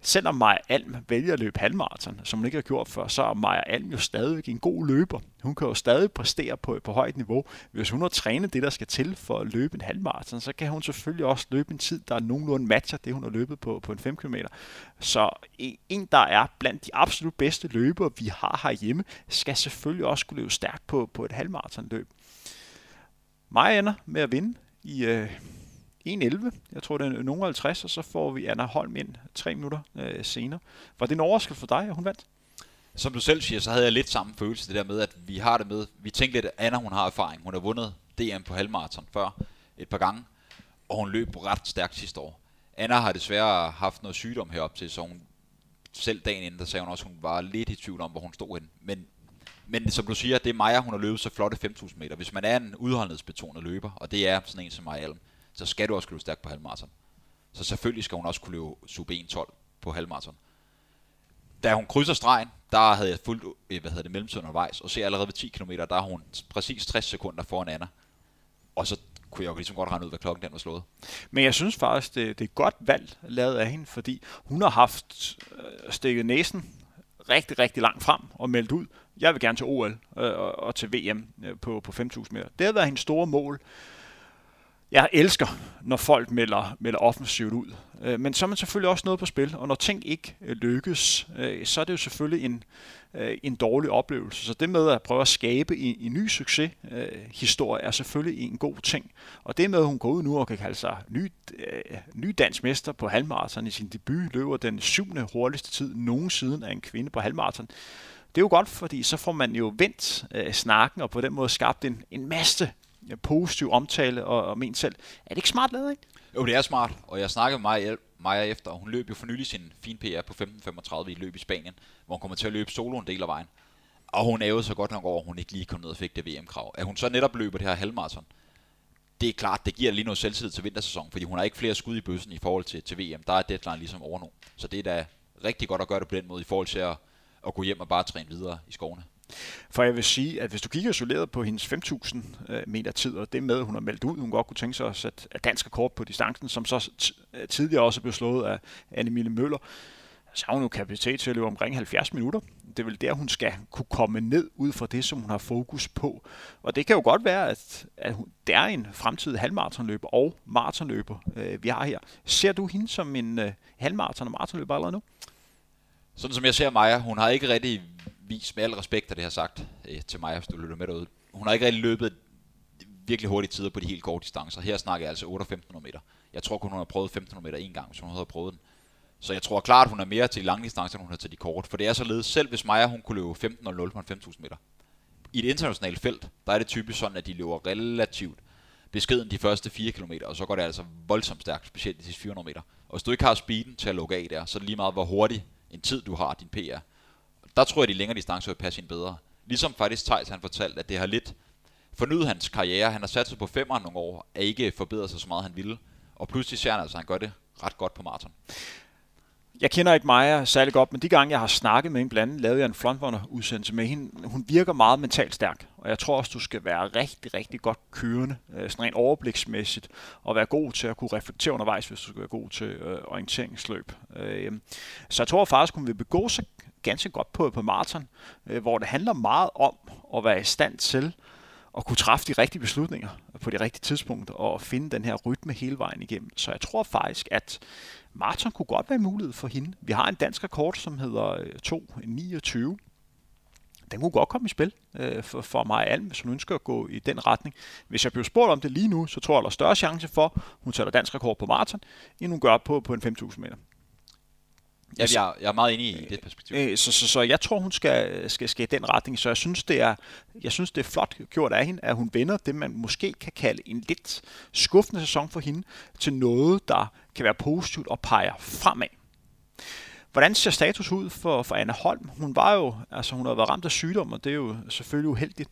selvom Maja Alm vælger at løbe halvmarathon, som hun ikke har gjort før, så er Maja Alm jo stadigvæk en god løber. Hun kan jo stadig præstere på, på højt niveau. Hvis hun har trænet det, der skal til for at løbe en halvmarathon, så kan hun selvfølgelig også løbe en tid, der er nogenlunde matcher det, hun har løbet på, på en fem kilometer. Så en, der er blandt de absolut bedste løbere, vi har herhjemme, skal selvfølgelig også kunne løbe stærkt på, på et halvmarathonløb. Maja ender med at vinde i... Øh en elleve, jeg tror det er nogen halvtreds, og så får vi Anna Holm ind tre minutter øh, senere. Var det en overraskelse for dig, at hun vandt? Som du selv siger, så havde jeg lidt samme følelse, det der med, at vi har det med. Vi tænkte lidt, at Anna hun har erfaring. Hun har vundet D M på halvmarathon før et par gange, og hun løb ret stærkt sidste år. Anna har desværre haft noget sygdom herop til, så hun selv dagen inden, der sagde hun også, at hun var lidt i tvivl om, hvor hun stod henne. Men, men som du siger, det er Maja, hun har løbet så flotte fem tusind meter. Hvis man er en udholdenhedsbetonet løber, og det er sådan en som Maja Alm, så skal du også kunne løbe stærkt på halvmarathon. Så selvfølgelig skal hun også kunne løbe sub en tolv på halvmarathon. Da hun krydser stregen, der havde jeg fuldt hvad hedder det, mellemtiden undervejs, og ser allerede ved ti kilometer, der er hun præcis tres sekunder foran Anna. Og så kunne jeg jo ligesom godt regne ud, hvad klokken den var slået. Men jeg synes faktisk, det, det er godt valg lavet af hende, fordi hun har haft øh, stikket næsen rigtig, rigtig langt frem og meldt ud. Jeg vil gerne til O L øh, og, og til V M øh, på, på fem tusind meter. Det har været hendes store mål. Jeg elsker, når folk melder, melder offensivt ud. Men så er man selvfølgelig også noget på spil, og når ting ikke lykkes, så er det jo selvfølgelig en, en dårlig oplevelse. Så det med at prøve at skabe en, en ny succeshistorie er selvfølgelig en god ting. Og det med, at hun går ud nu og kan kalde sig ny, ny dansk mester på halvmarathon i sin debut, løber den syvende hurtigste tid nogensiden af en kvinde på halvmarathon. Det er jo godt, fordi så får man jo vendt snakken, og på den måde skabt en, en masse positiv omtale og, og men selv. Er det ikke smart lavet, ikke? Jo, det er smart, og jeg snakkede med Maja efter, og hun løb jo for nylig sin fine P R på femten femogtredive i løb i Spanien, hvor hun kommer til at løbe solo en del af vejen. Og hun ævede så godt nok over, at hun ikke lige kom ned og fik det V M-krav. At hun så netop løber det her halvmarathon, det er klart, det giver lige noget selvtillid til vintersæsonen, fordi hun har ikke flere skud i bøssen i forhold til, til V M. Der er deadline ligesom over nu. Så det er da rigtig godt at gøre det på den måde i forhold til at, at gå hjem og bare træne videre i skovene. For jeg vil sige, at hvis du kigger isoleret på hendes fem tusind meter tid, og det med, hun har meldt ud, hun godt kunne tænke sig at sætte dansk rekord på distancen, som så t- tidligere også blev slået af Anne-Mille Møller, så har hun jo kapacitet til at løbe omkring halvfjerds minutter. Det er vel der, hun skal kunne komme ned ud fra det, som hun har fokus på. Og det kan jo godt være, at, at hun, der er en fremtidig halvmaratonløber og maratonløber, øh, vi har her. Ser du hende som en øh, halvmaraton- og maratonløber allerede nu? Sådan som jeg ser Maja, hun har ikke rigtig vist, med al respekt, at det har sagt øh, til Maja, hvis du lytter med derude, hun har ikke rigtig løbet virkelig hurtige tider på de helt korte distancer. Her snakker jeg altså otte og femten hundrede meter. Jeg tror kun, hun har prøvet femten hundrede meter en gang, hvis hun havde prøvet den. Så jeg tror klart, at hun er mere til de lange distancer, end hun er til de korte. For det er således, selv hvis Maja hun kunne løbe femten nul nul på en fem tusind meter. I et internationalt felt, der er det typisk sådan, at de løber relativt beskeden de første fire kilometer, og så går det altså voldsomt stærkt, specielt de sidste fire hundrede meter. Og hvis du ikke har speeden til at lukke af der, så er det lige meget, hvor hurtig en tid du har, din P R. Der tror jeg, at de længere distancer vil passe hende bedre. Ligesom faktisk Thijs, han fortalte, at det har lidt fornyet hans karriere. Han har sat sig på femmeren nogle år, og ikke forbedret sig så meget, han ville. Og pludselig ser han altså, at han gør det ret godt på maraton. Jeg kender ikke Maja særlig godt, men de gange, jeg har snakket med hende blandt andet, lavede jeg en frontrunner-udsendelse med hende. Hun virker meget mentalt stærk, og jeg tror også, du skal være rigtig, rigtig godt kørende, sådan rent overbliksmæssigt, og være god til at kunne reflektere undervejs, hvis du skal være god til øh, orienteringsløb. Øh, så jeg tror faktisk, hun vil begå sig ganske godt på, på maraton, øh, hvor det handler meget om at være i stand til at kunne træffe de rigtige beslutninger på de rigtige tidspunkter, og finde den her rytme hele vejen igennem. Så jeg tror faktisk, at maraton kunne godt være en mulighed for hende. Vi har en dansk rekord, som hedder to niogtyve. Den kunne godt komme i spil øh, for, for Maja Alm, hvis hun ønsker at gå i den retning. Hvis jeg bliver spurgt om det lige nu, så tror jeg, der er større chance for, at hun tager dansk rekord på maraton, end hun gør på, på en fem tusind meter. Ja, jeg, jeg er meget enig i øh, det perspektiv. Øh, så, så, så jeg tror, hun skal, skal, skal i den retning. Så jeg synes, det er, jeg synes, det er flot gjort af hende, at hun vender det, man måske kan kalde en lidt skuffende sæson for hende, til noget, der kan være positivt og peger fremad. Hvordan ser status ud for, for Anna Holm? Hun var jo, altså hun har været ramt af sygdom, og det er jo selvfølgelig uheldigt.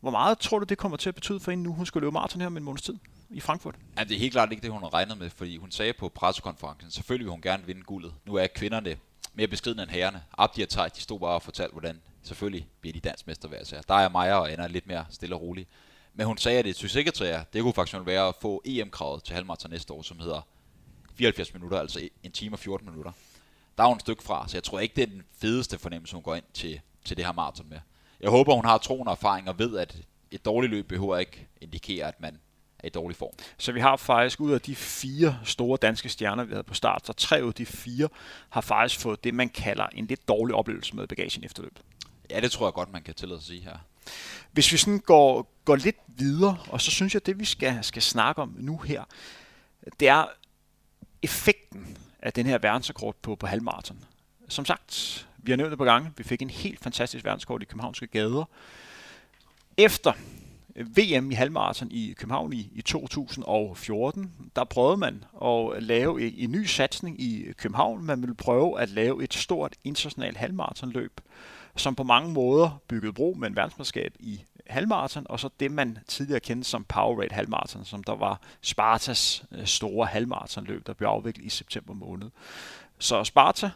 Hvor meget tror du, det kommer til at betyde for hende nu? Hun skal løbe maraton her om en måneds tid i Frankfurt. Ja, det er helt klart ikke det, hun har regnet med, fordi hun sagde på pressekonferencen, selvfølgelig vil hun gerne vinde guldet. Nu er kvinderne mere beskidende end herrerne. Abdi og Thijs, de stod bare og fortalte, hvordan selvfølgelig bliver de dansk mesterværelser. Der er Maja og Anna lidt mere stille og rolig. Men hun sagde, at det er sekretær. Det kunne faktisk være at få E M-kravet til halvmaraton næste år, som hedder fireoghalvfjerds minutter, altså en time og fjorten minutter. Der er hun et stykke fra, så jeg tror ikke, det er den fedeste fornemmelse, hun går ind til, til det her maraton med. Jeg håber, hun har troen og erfaring og ved, at et dårligt løb behøver ikke indikere, at man er i dårlig form. Så vi har faktisk ud af de fire store danske stjerner, vi havde på start, så tre ud af de fire har faktisk fået det, man kalder en lidt dårlig oplevelse med bagagen efter løbet. Ja, det tror jeg godt, man kan tillade sig at sige her. Hvis vi sådan går, går lidt videre, og så synes jeg, det vi skal, skal snakke om nu her, det er effekten af den her verdensrekord på, på halvmaraton. Som sagt, vi har nævnt det på gange, vi fik en helt fantastisk verdensrekord i københavnske gader. Efter V M i halvmaraton i København i, i to tusind og fjorten, der prøvede man at lave en, en ny satsning i København. Man ville prøve at lave et stort internationalt halvmaratonløb, som på mange måder byggede bro med en verdensmesterskab i halvmaraton, og så det, man tidligere kendte som Powerade halvmaraton, som der var Spartas store halvmaratonløb, der blev afviklet i september måned. Så Sparta,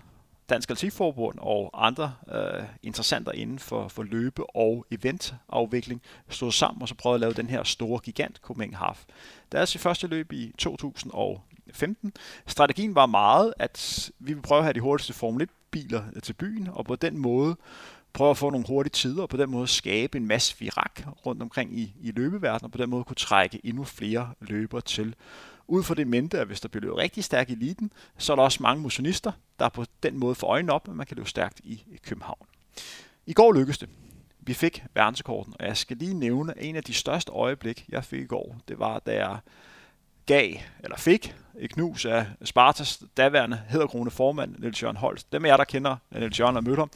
Dansk Atletikforbund og andre øh, interessenter inden for, for løbe- og eventafvikling stod sammen og så prøvede at lave den her store gigant, Copenhagen Half. Der er sit første løb i to tusind og femten. Strategien var meget, at vi vil prøve at have de hurtigste Formel et-biler til byen, og på den måde prøve at få nogle hurtige tider, og på den måde skabe en masse virak rundt omkring i, i løbeverdenen, og på den måde kunne trække endnu flere løbere til. Ud fra det mente, at hvis der bliver løbet rigtig stærkt i eliten, så er der også mange motionister, der på den måde får øjnene op, at man kan løbe stærkt i København. I går lykkedes det. Vi fik verdensrekorden, og jeg skal lige nævne, at en af de største øjeblik, jeg fik i går, det var, da jeg gav, eller fik, et knus af Spartas daværende hæderkrone formand, Niels Jørgen Holst. Dem af jer, der kender Niels Jørgen og mødte ham.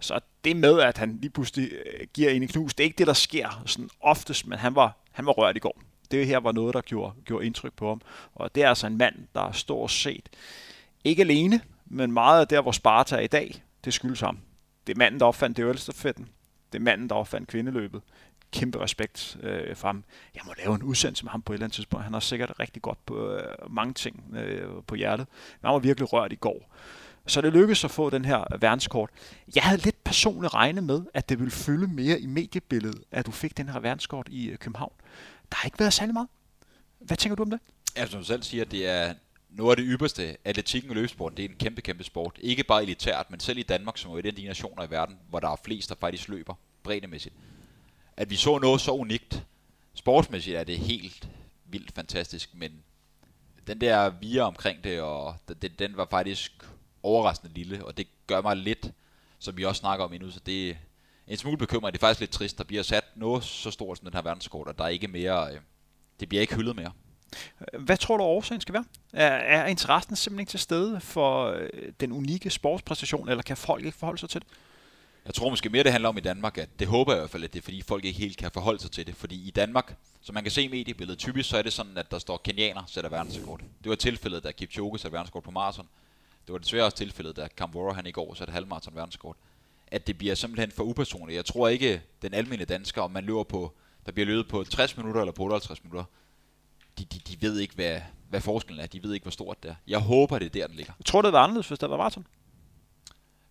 Så det med, at han lige pludselig giver en et knus, det er ikke det, der sker sådan oftest, men han var, han var rørt i går. Det her var noget, der gjorde, gjorde indtryk på ham. Og det er altså en mand, der er stort set ikke alene, men meget af der, hvor Sparta er i dag, det skyldes ham. Det er manden, der opfandt det øvelstafetten. Det er manden, der opfandt kvindeløbet. Kæmpe respekt øh, for ham. Jeg må lave en udsendelse med ham på et eller andet tidspunkt. Han har sikkert rigtig godt på øh, mange ting øh, på hjertet. Men han var virkelig rørt i går. Så det lykkedes at få den her verdenskort. Jeg havde lidt personligt regnet med, at det ville fylde mere i mediebilledet, at du fik den her verdenskort i København. Der har ikke været særlig meget. Hvad tænker du om det? Ja, som du selv siger, det er noget af det ypperste. Atletikken og løbesporten, det er en kæmpe, kæmpe sport. Ikke bare elitært, men selv i Danmark, som er et af de nationer i verden, hvor der er flest, der faktisk løber breddemæssigt. At vi så noget så unikt. Sportsmæssigt er det helt vildt fantastisk, men den der via omkring det, og den, den var faktisk overraskende lille, og det gør mig lidt, som vi også snakker om endnu, så det er en smule bekymrende. Det er faktisk lidt trist, der bliver sat noget så stort som den her verdenskort, og der er ikke mere, det bliver ikke hyldet mere. Hvad tror du årsagen skal være? Er, er interessen simpelthen ikke til stede for den unikke sportspræstation, eller kan folk ikke forholde sig til det? Jeg tror måske mere, det handler om i Danmark, at det håber jeg i hvert fald, at det er, fordi folk ikke helt kan forholde sig til det. Fordi i Danmark, som man kan se i mediebilledet, typisk så er det sådan, at der står kenianer sætter verdenskort. Det var tilfældet, da Kipchoge satte verdenskort på maraton. Det var desværre også tilfældet, da Kamworor han i går satte halvmaraton verdenskort. At det bliver simpelthen for upersonligt. Jeg tror ikke, den almindelige dansker, om man løber på, der bliver løbet på tres minutter eller på otteoghalvtreds minutter, de, de, de ved ikke, hvad, hvad forskellen er. De ved ikke, hvor stort det er. Jeg håber, det er der, den ligger. Jeg tror, det var anderledes, hvis der var maraton.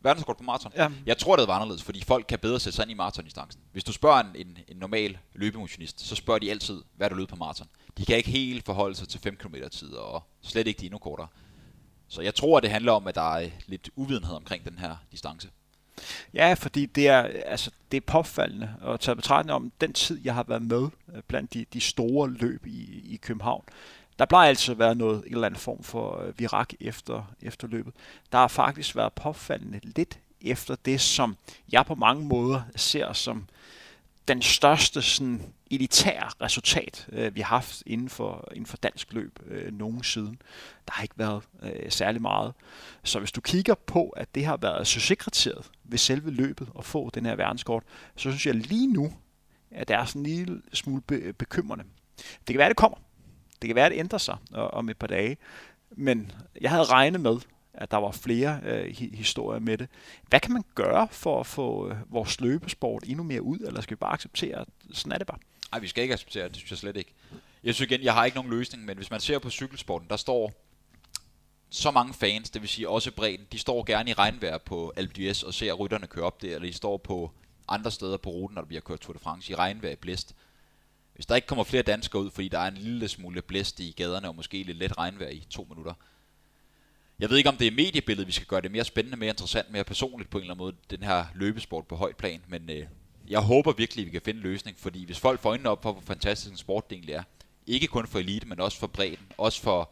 Verdenskort på maraton? Ja. Jeg tror, det var anderledes, fordi folk kan bedre sætte sig ind i maratondistancen. Hvis du spørger en, en, en normal løbemotionist, så spørger de altid, hvad du løb på maraton. De kan ikke helt forholde sig til fem kilometer-tider, og slet ikke de endnu kortere. Så jeg tror, det handler om, at der er lidt uvidenhed omkring den her distance. Ja, fordi det er, altså, det er påfaldende at tage betragtning om den tid, jeg har været med blandt de, de store løb i, i København. Der plejer altid at være noget, en eller anden form for virak efter, efter løbet. Der har faktisk været påfaldende lidt efter det, som jeg på mange måder ser som den største sådan, elitære resultat, øh, vi har haft inden for, inden for dansk løb øh, nogen siden. Der har ikke været øh, særlig meget. Så hvis du kigger på, at det har været succeskriteriet ved selve løbet at få den her verdenskort, så synes jeg lige nu, at det er sådan en lille smule be- bekymrende. Det kan være, det kommer. Det kan være, at det ændrer sig om et par dage. Men jeg havde regnet med, at der var flere øh, historier med det. Hvad kan man gøre for at få vores løbesport endnu mere ud? Eller skal vi bare acceptere, at sådan er det bare? Nej, vi skal ikke acceptere det. Det synes jeg slet ikke. Jeg synes igen, jeg har ikke nogen løsning. Men hvis man ser på cykelsporten, der står så mange fans, det vil sige også bredden. De står gerne i regnvejr på Alpe d'Huez og ser rytterne køre op der. Eller de står på andre steder på ruten, når der bliver kørt Tour de France i regnvejr i blæst. Hvis der ikke kommer flere danskere ud, fordi der er en lille smule blæst i gaderne, og måske lidt let regnvejr i to minutter. Jeg ved ikke, om det er mediebilledet, vi skal gøre det mere spændende, mere interessant, mere personligt på en eller anden måde, den her løbesport på højt plan. Men øh, jeg håber virkelig, at vi kan finde en løsning, fordi hvis folk får øjnene op for, hvor fantastisk en sport det egentlig er, ikke kun for elite, men også for bredden, også for,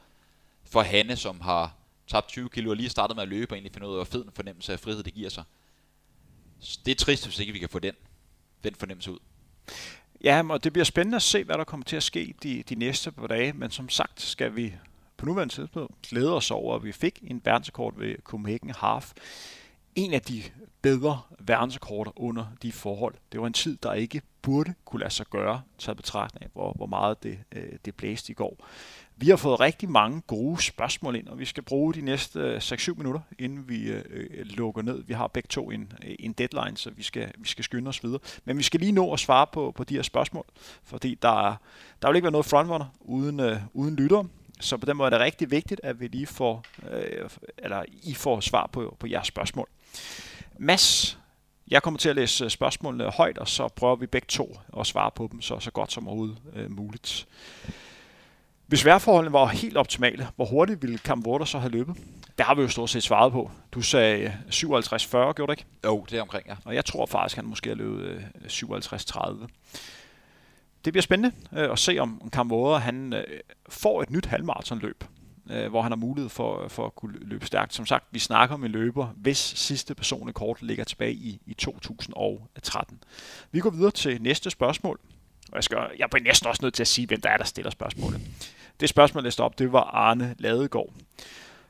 for Hanne, som har tabt tyve kilo og lige startet med at løbe, og egentlig finder ud af, hvor fed en fornemmelse af frihed det giver sig. Det er trist, hvis ikke vi kan få den, den fornemmelse ud. Ja, og det bliver spændende at se, hvad der kommer til at ske de, de næste par dage, men som sagt skal vi på nuværende tidspunkt glæde os over, at vi fik en verdenskort ved Copenhagen Half. En af de bedre verdensekorter under de forhold. Det var en tid, der ikke burde kunne lade sig gøre, taget betragtning af, hvor, hvor meget det, det blæste i går. Vi har fået rigtig mange gode spørgsmål ind, og vi skal bruge de næste seks syv minutter, inden vi øh, lukker ned. Vi har begge to en, en deadline, så vi skal, vi skal skynde os videre. Men vi skal lige nå at svare på, på de her spørgsmål, fordi der, der vil ikke være noget frontrunner uden, øh, uden lyttere. Så på den måde er det rigtig vigtigt, at vi lige får, øh, eller I får svar på, på jeres spørgsmål. Mads, jeg kommer til at læse spørgsmålene højt, og så prøver vi begge to at svare på dem så, så godt som overhovedet øh, muligt. Hvis vejrforholdene var helt optimale, hvor hurtigt ville Kamworor så have løbet? Det har vi jo stort set svaret på. Du sagde syvoghalvtreds fyrre, gjorde du ikke? Jo, det er omkring, ja. Og jeg tror faktisk, han måske har løbet syvoghalvtreds tredive. Det bliver spændende øh, at se, om Kamworor han øh, får et nyt halvmaratonløb, øh, hvor han har mulighed for, for at kunne løbe stærkt. Som sagt, vi snakker om en løber, hvis sidste personlige kort ligger tilbage i, i to tusind og tretten. Vi går videre til næste spørgsmål. Og jeg, skal, jeg bliver næsten også nødt til at sige, hvem der er, der stiller spørgsmålet. Det spørgsmål, jeg læste op, det var Arne Ladegaard.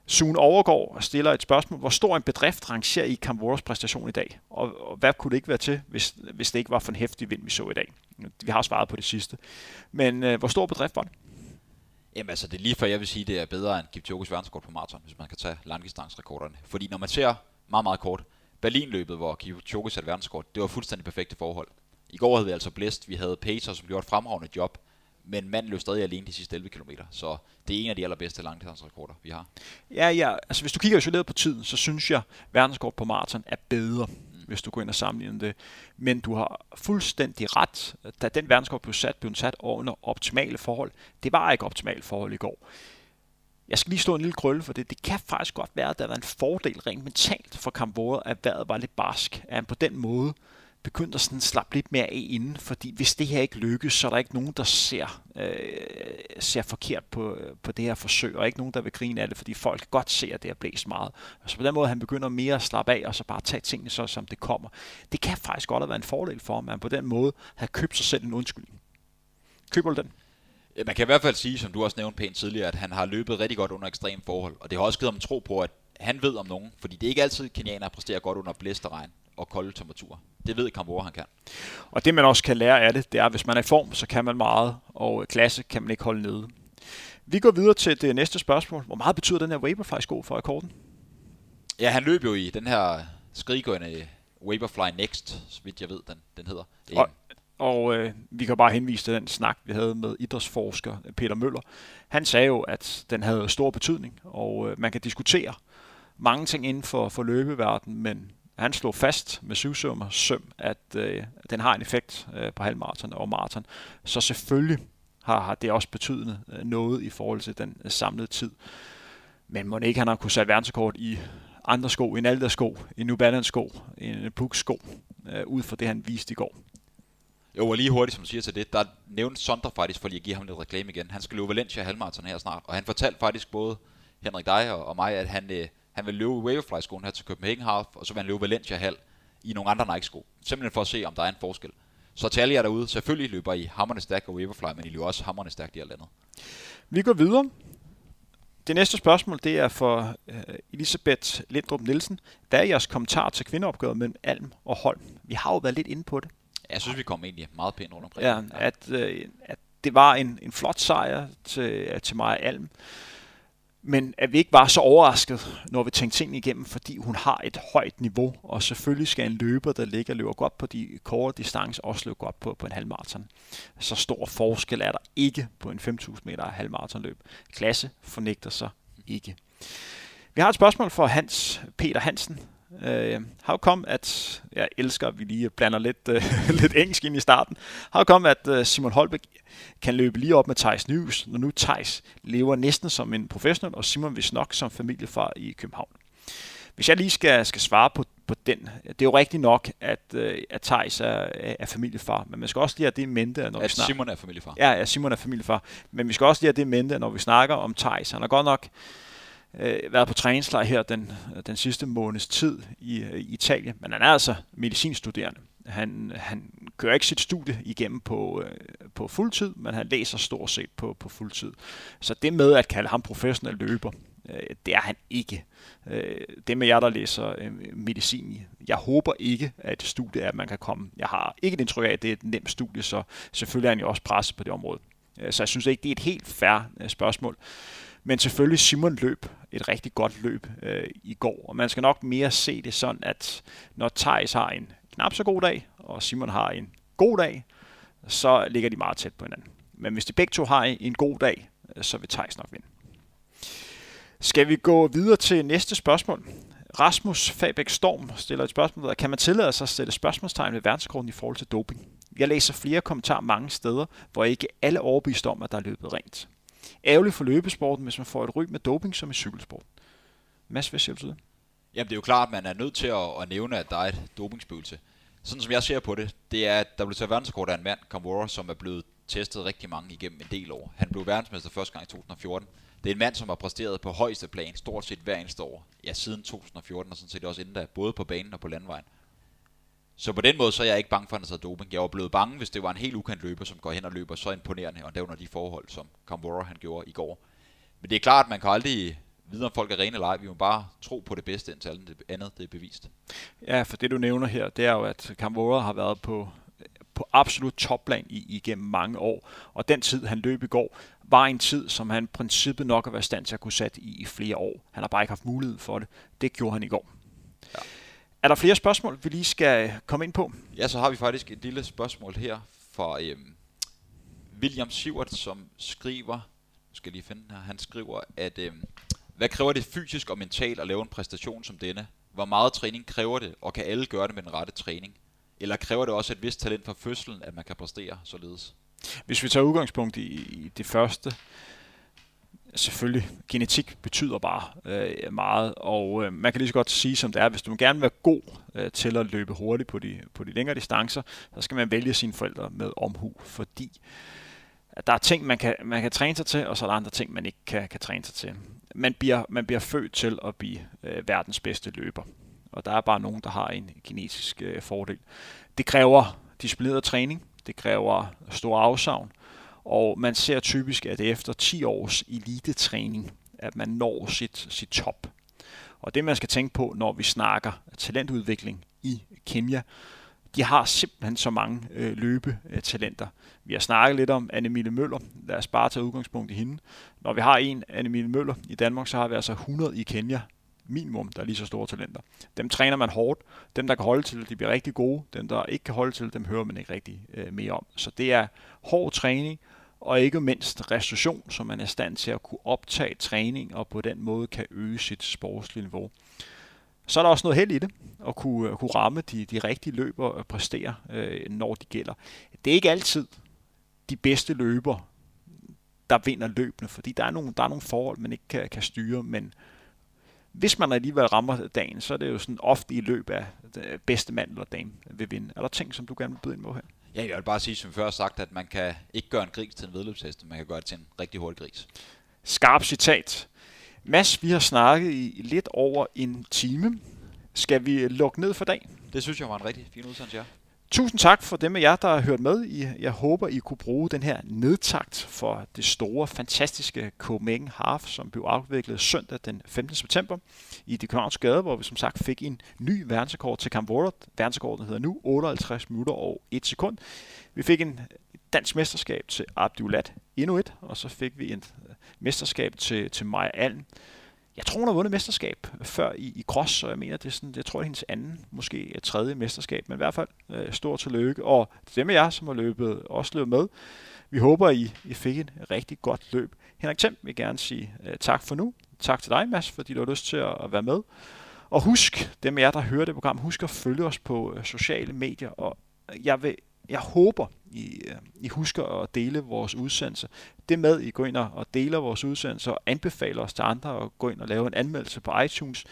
Sune Overgaard stiller et spørgsmål. Hvor stor en bedrift rangerer I Kamworors præstation i dag? Og, og hvad kunne det ikke være til, hvis, hvis det ikke var for en hæftig vind, vi så i dag? Vi har svaret på det sidste. Men øh, hvor stor bedrift var det? Jamen altså, det er lige før jeg vil sige, det er bedre end Kipchoges verdenskort på maraton, hvis man kan tage langdistancerekorderne. Fordi når man ser meget, meget kort, Berlinløbet, hvor Kipchoge satte verdenskort, det var fuldstændig perfekte forhold. I går havde vi altså blæst, vi havde pacer, som gjorde et fremragende job, men manden løb stadig alene de sidste elleve kilometer, så det er en af de allerbedste langdistancerekorder, vi har. Ja, ja, altså hvis du kigger isoleret på tiden, så synes jeg, verdensrekord på maraton er bedre, mm. hvis du går ind og sammenligner det. Men du har fuldstændig ret, da den verdensrekord blev sat, blev den sat under optimale forhold. Det var ikke optimale forhold i går. Jeg skal lige stå en lille krølle for det. Det kan faktisk godt være, at der var en fordel rent mentalt for Kamworor, at vejret var lidt barsk, at han på den måde begyndte at sådan slappe lidt mere af inden, fordi hvis det her ikke lykkes, så er der ikke nogen, der ser, øh, ser forkert på, på det her forsøg, og ikke nogen, der vil grine af det, fordi folk kan godt se, at det har blæst meget. Og så på den måde, han begynder mere at slappe af, og så bare tage tingene så, som det kommer. Det kan faktisk godt have været en fordel for ham, at han på den måde havde købt sig selv en undskyldning. Køber du den? Man kan i hvert fald sige, som du også nævnte pænt tidligere, at han har løbet rigtig godt under ekstreme forhold, og det har også givet ham tro på, at han ved om nogen, fordi det er ikke altid kenianere præsterer godt under blæst og regn og kolde temperaturer. Det ved Kamworor, han kan. Og det man også kan lære af det, det er, at hvis man er i form, så kan man meget, og klasse kan man ikke holde nede. Vi går videre til det næste spørgsmål. Hvor meget betyder den her Vaporfly-sko for rekorden? Ja, han løb jo i den her skriggående Vaporfly Next, så vidt jeg ved, den, den hedder. Og, og øh, vi kan bare henvise til den snak, vi havde med idrætsforsker Peter Møller. Han sagde jo, at den havde stor betydning, og øh, man kan diskutere mange ting inden for, for løbeverdenen, men han slog fast med syvsømmer søm, at øh, den har en effekt øh, på halvmaraton og maraton. Så selvfølgelig har, har det også betydet øh, noget i forhold til den øh, samlede tid. Men må ikke han har kunnet sætte verdensrekord i andre sko, en Alda-sko, en New Balance-sko, en Brooks-sko, øh, ud fra det, han viste i går. Jo, og lige hurtigt, som siger til det, der nævnte Sondre faktisk, fordi jeg giver ham lidt reklame igen. Han skal løbe Valencia halvmaraton her snart, og han fortalte faktisk både Henrik, dig og, og mig, at han... Øh, Han vil løbe Vaporfly-skoen her til Copenhagen Half, og så vil han løbe Valencia Hal i nogle andre Nike-sko. Simpelthen for at se, om der er en forskel. Så til alle jer derude, selvfølgelig løber I hamrende stærkt og Vaporfly, men I løber også hamrende stærkt i alt andet. Vi går videre. Det næste spørgsmål, det er for uh, Elisabeth Lindrup Nielsen. Hvad er jeres kommentar til kvindeopgøret mellem Alm og Holm? Vi har jo været lidt inde på det. Ja, jeg synes, vi kom egentlig meget pænt rundt omkring. Ja, ja. At, øh, at det var en, en flot sejr til, til Maja Alm. Men at vi ikke var så overrasket, når vi tænkte tingene igennem, fordi hun har et højt niveau, og selvfølgelig skal en løber, der ligger og løber godt på de korte distancer, også løbe godt på, på en halvmaraton. Så stor forskel er der ikke på en fem tusind meter halvmaratonløb. Klasse fornægter sig ikke. Vi har et spørgsmål fra Hans Peter Hansen. Uh, how come at, jeg elsker, at vi lige blander lidt, uh, lidt engelsk ind i starten. How come at uh, Simon Holbæk kan løbe lige op med Thijs Nijhuis, når nu Thijs lever næsten som en professionel, og Simon vist nok som familiefar i København. Hvis jeg lige skal, skal svare på, på den, det er jo rigtigt nok, at, uh, at Thijs er, er familiefar, men man skal også lige have det i mente, når at vi snakker. Simon er familiefar. Ja, at Simon er familiefar, men vi skal også lige have det i mente, når vi snakker om Thijs. Han er godt nok Øh, været på træningslejr her den, den sidste måneds tid i, i Italien, men han er altså medicinstuderende. Han, han kører ikke sit studie igennem på, øh, på fuldtid, men han læser stort set på, på fuldtid. Så det med at kalde ham professionel løber, øh, det er han ikke. Øh, det med jer, der læser øh, medicin, jeg håber ikke, at studie er, at man kan komme. Jeg har ikke et indtryk af, at det er et nemt studie, så selvfølgelig er han jo også presset på det område. Øh, så jeg synes ikke, det er et helt fair øh, spørgsmål. Men selvfølgelig Simon løb et rigtig godt løb øh, i går, og man skal nok mere se det sådan, at når Thijs har en knap så god dag, og Simon har en god dag, så ligger de meget tæt på hinanden. Men hvis de begge to har en god dag, så vil Thijs nok vinde. Skal vi gå videre til næste spørgsmål? Rasmus Fabæk Storm stiller et spørgsmål, kan man tillade sig at sætte spørgsmålstegn ved verdensrekorden i forhold til doping? Jeg læser flere kommentarer mange steder, hvor ikke alle er overbevist om, at der er løbet rent. Ærgerligt for løbesporten, hvis man får et ryg med doping som i cykelsport. Mads, hvad siger du til det? Jamen det er jo klart, at man er nødt til at, at nævne, at der er et dopingspøgelse. Sådan som jeg ser på det, det er, at der blev taget verdensrekord af en mand, Kamworor, som er blevet testet rigtig mange igennem en del år. Han blev verdensmester første gang i to tusind og fjorten. Det er en mand, som har præsteret på højeste plan stort set hver eneste år. Ja, siden to tusind og fjorten og sådan set også inden da, både på banen og på landvejen. Så på den måde, så er jeg ikke bange for, at han havde doping. Jeg var blevet bange, hvis det var en helt ukendt løber, som går hen og løber så imponerende, og der under de forhold, som Kamworor han gjorde i går. Men det er klart, at man kan aldrig vide, om folk er rene eller ej. Vi må bare tro på det bedste, indtil alt det andet det er bevist. Ja, for det du nævner her, det er jo, at Kamworor har været på, på absolut topplan igennem mange år. Og den tid, han løb i går, var en tid, som han i princippet nok har været i stand til at kunne sætte i i flere år. Han har bare ikke haft mulighed for det. Det gjorde han i går. Ja. Er der flere spørgsmål, vi lige skal komme ind på? Ja, så har vi faktisk et lille spørgsmål her fra øhm, William Sivert, som skriver, nu skal jeg lige finde den her, han skriver, at øh, hvad kræver det fysisk og mentalt at lave en præstation som denne? Hvor meget træning kræver det, og kan alle gøre det med den rette træning? Eller kræver det også et vist talent fra fødslen, at man kan præstere således? Hvis vi tager udgangspunkt i, i det første, selvfølgelig, genetik betyder bare øh, meget, og øh, man kan lige så godt sige, som det er, hvis du gerne vil være god øh, til at løbe hurtigt på de, på de længere distancer, så skal man vælge sine forældre med omhu, fordi at der er ting, man kan, man kan træne sig til, og så er der andre ting, man ikke kan, kan træne sig til. Man bliver, man bliver født til at blive øh, verdens bedste løber, og der er bare nogen, der har en genetisk øh, fordel. Det kræver disciplineret træning, det kræver store afsavn, og man ser typisk, at det er efter ti års elitetræning, at man når sit, sit top. Og det man skal tænke på, når vi snakker talentudvikling i Kenya, de har simpelthen så mange øh, løbetalenter. Vi har snakket lidt om Anne-Mille Møller. Lad os bare tage udgangspunkt i hende. Når vi har en Anne-Mille Møller i Danmark, så har vi altså hundrede i Kenya minimum, der er lige så store talenter. Dem træner man hårdt. Dem, der kan holde til, de bliver rigtig gode. Dem, der ikke kan holde til, dem hører man ikke rigtig øh, mere om. Så det er hård træning, og ikke mindst restitution, så man er i stand til at kunne optage træning, og på den måde kan øge sit sportslige niveau. Så er der også noget held i det, at kunne, at kunne ramme de, de rigtige løbere og præstere, øh, når de gælder. Det er ikke altid de bedste løbere, der vinder løbene, fordi der er nogle, der er nogle forhold, man ikke kan, kan styre, men hvis man alligevel rammer dagen, så er det jo sådan ofte i løb af bedste mand eller dame vil vinde. Er der ting, som du gerne vil byde ind på her? Ja, jeg vil bare sige, som før sagt, at man kan ikke gøre en gris til en vedløbshest, man kan gøre det til en rigtig hurtig gris. Skarp citat. Mads, vi har snakket i lidt over en time. Skal vi lukke ned for dag? Det synes jeg var en rigtig fin udsendelse, ja. Tusind tak for dem af jer, der har hørt med. Jeg håber, I kunne bruge den her nedtakt for det store, fantastiske Copenhagen Half, som blev afviklet søndag den femtende september i de københavnske gader, hvor vi som sagt fik en ny verdensrekord til Kamworor. Verdensrekorden hedder nu otteoghalvtreds minutter og et sekund. Vi fik en dansk mesterskab til Abdi Ulad, endnu et, og så fik vi et mesterskab til, til Maja Alm. Jeg tror, hun har vundet mesterskab før i, i cross, og jeg mener, det er sådan, jeg tror, det er hendes anden, måske tredje mesterskab, men i hvert fald øh, stor tillykke. Og dem af jer, som har løbet, også løbet med, vi håber, I, I fik et rigtig godt løb. Henrik Thiem vil gerne sige øh, tak for nu. Tak til dig, Mads, fordi du har lyst til at, at være med. Og husk, dem af jer, der hører det program, husk at følge os på øh, sociale medier, og jeg vil Jeg håber, I, I husker at dele vores udsendelse. Det med, I går ind og deler vores udsendelse og anbefaler os til andre og gå ind og lave en anmeldelse på iTunes.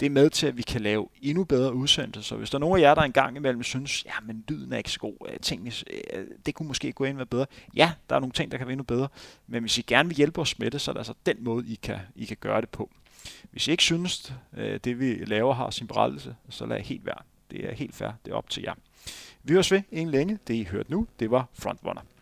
Det er med til, at vi kan lave endnu bedre udsendelser. Så hvis der er nogen af jer, der engang imellem synes, ja, men lyden er ikke så god, tingene, det kunne måske gå ind og være bedre. Ja, der er nogle ting, der kan være endnu bedre. Men hvis I gerne vil hjælpe os med det, så er det altså den måde, I kan, I kan gøre det på. Hvis I ikke synes, det vi laver har sin berettelse, så lad helt være. Det er helt fair. Det er op til jer. Vi høres ved en længe. Det I hørte nu, det var Frontrunner.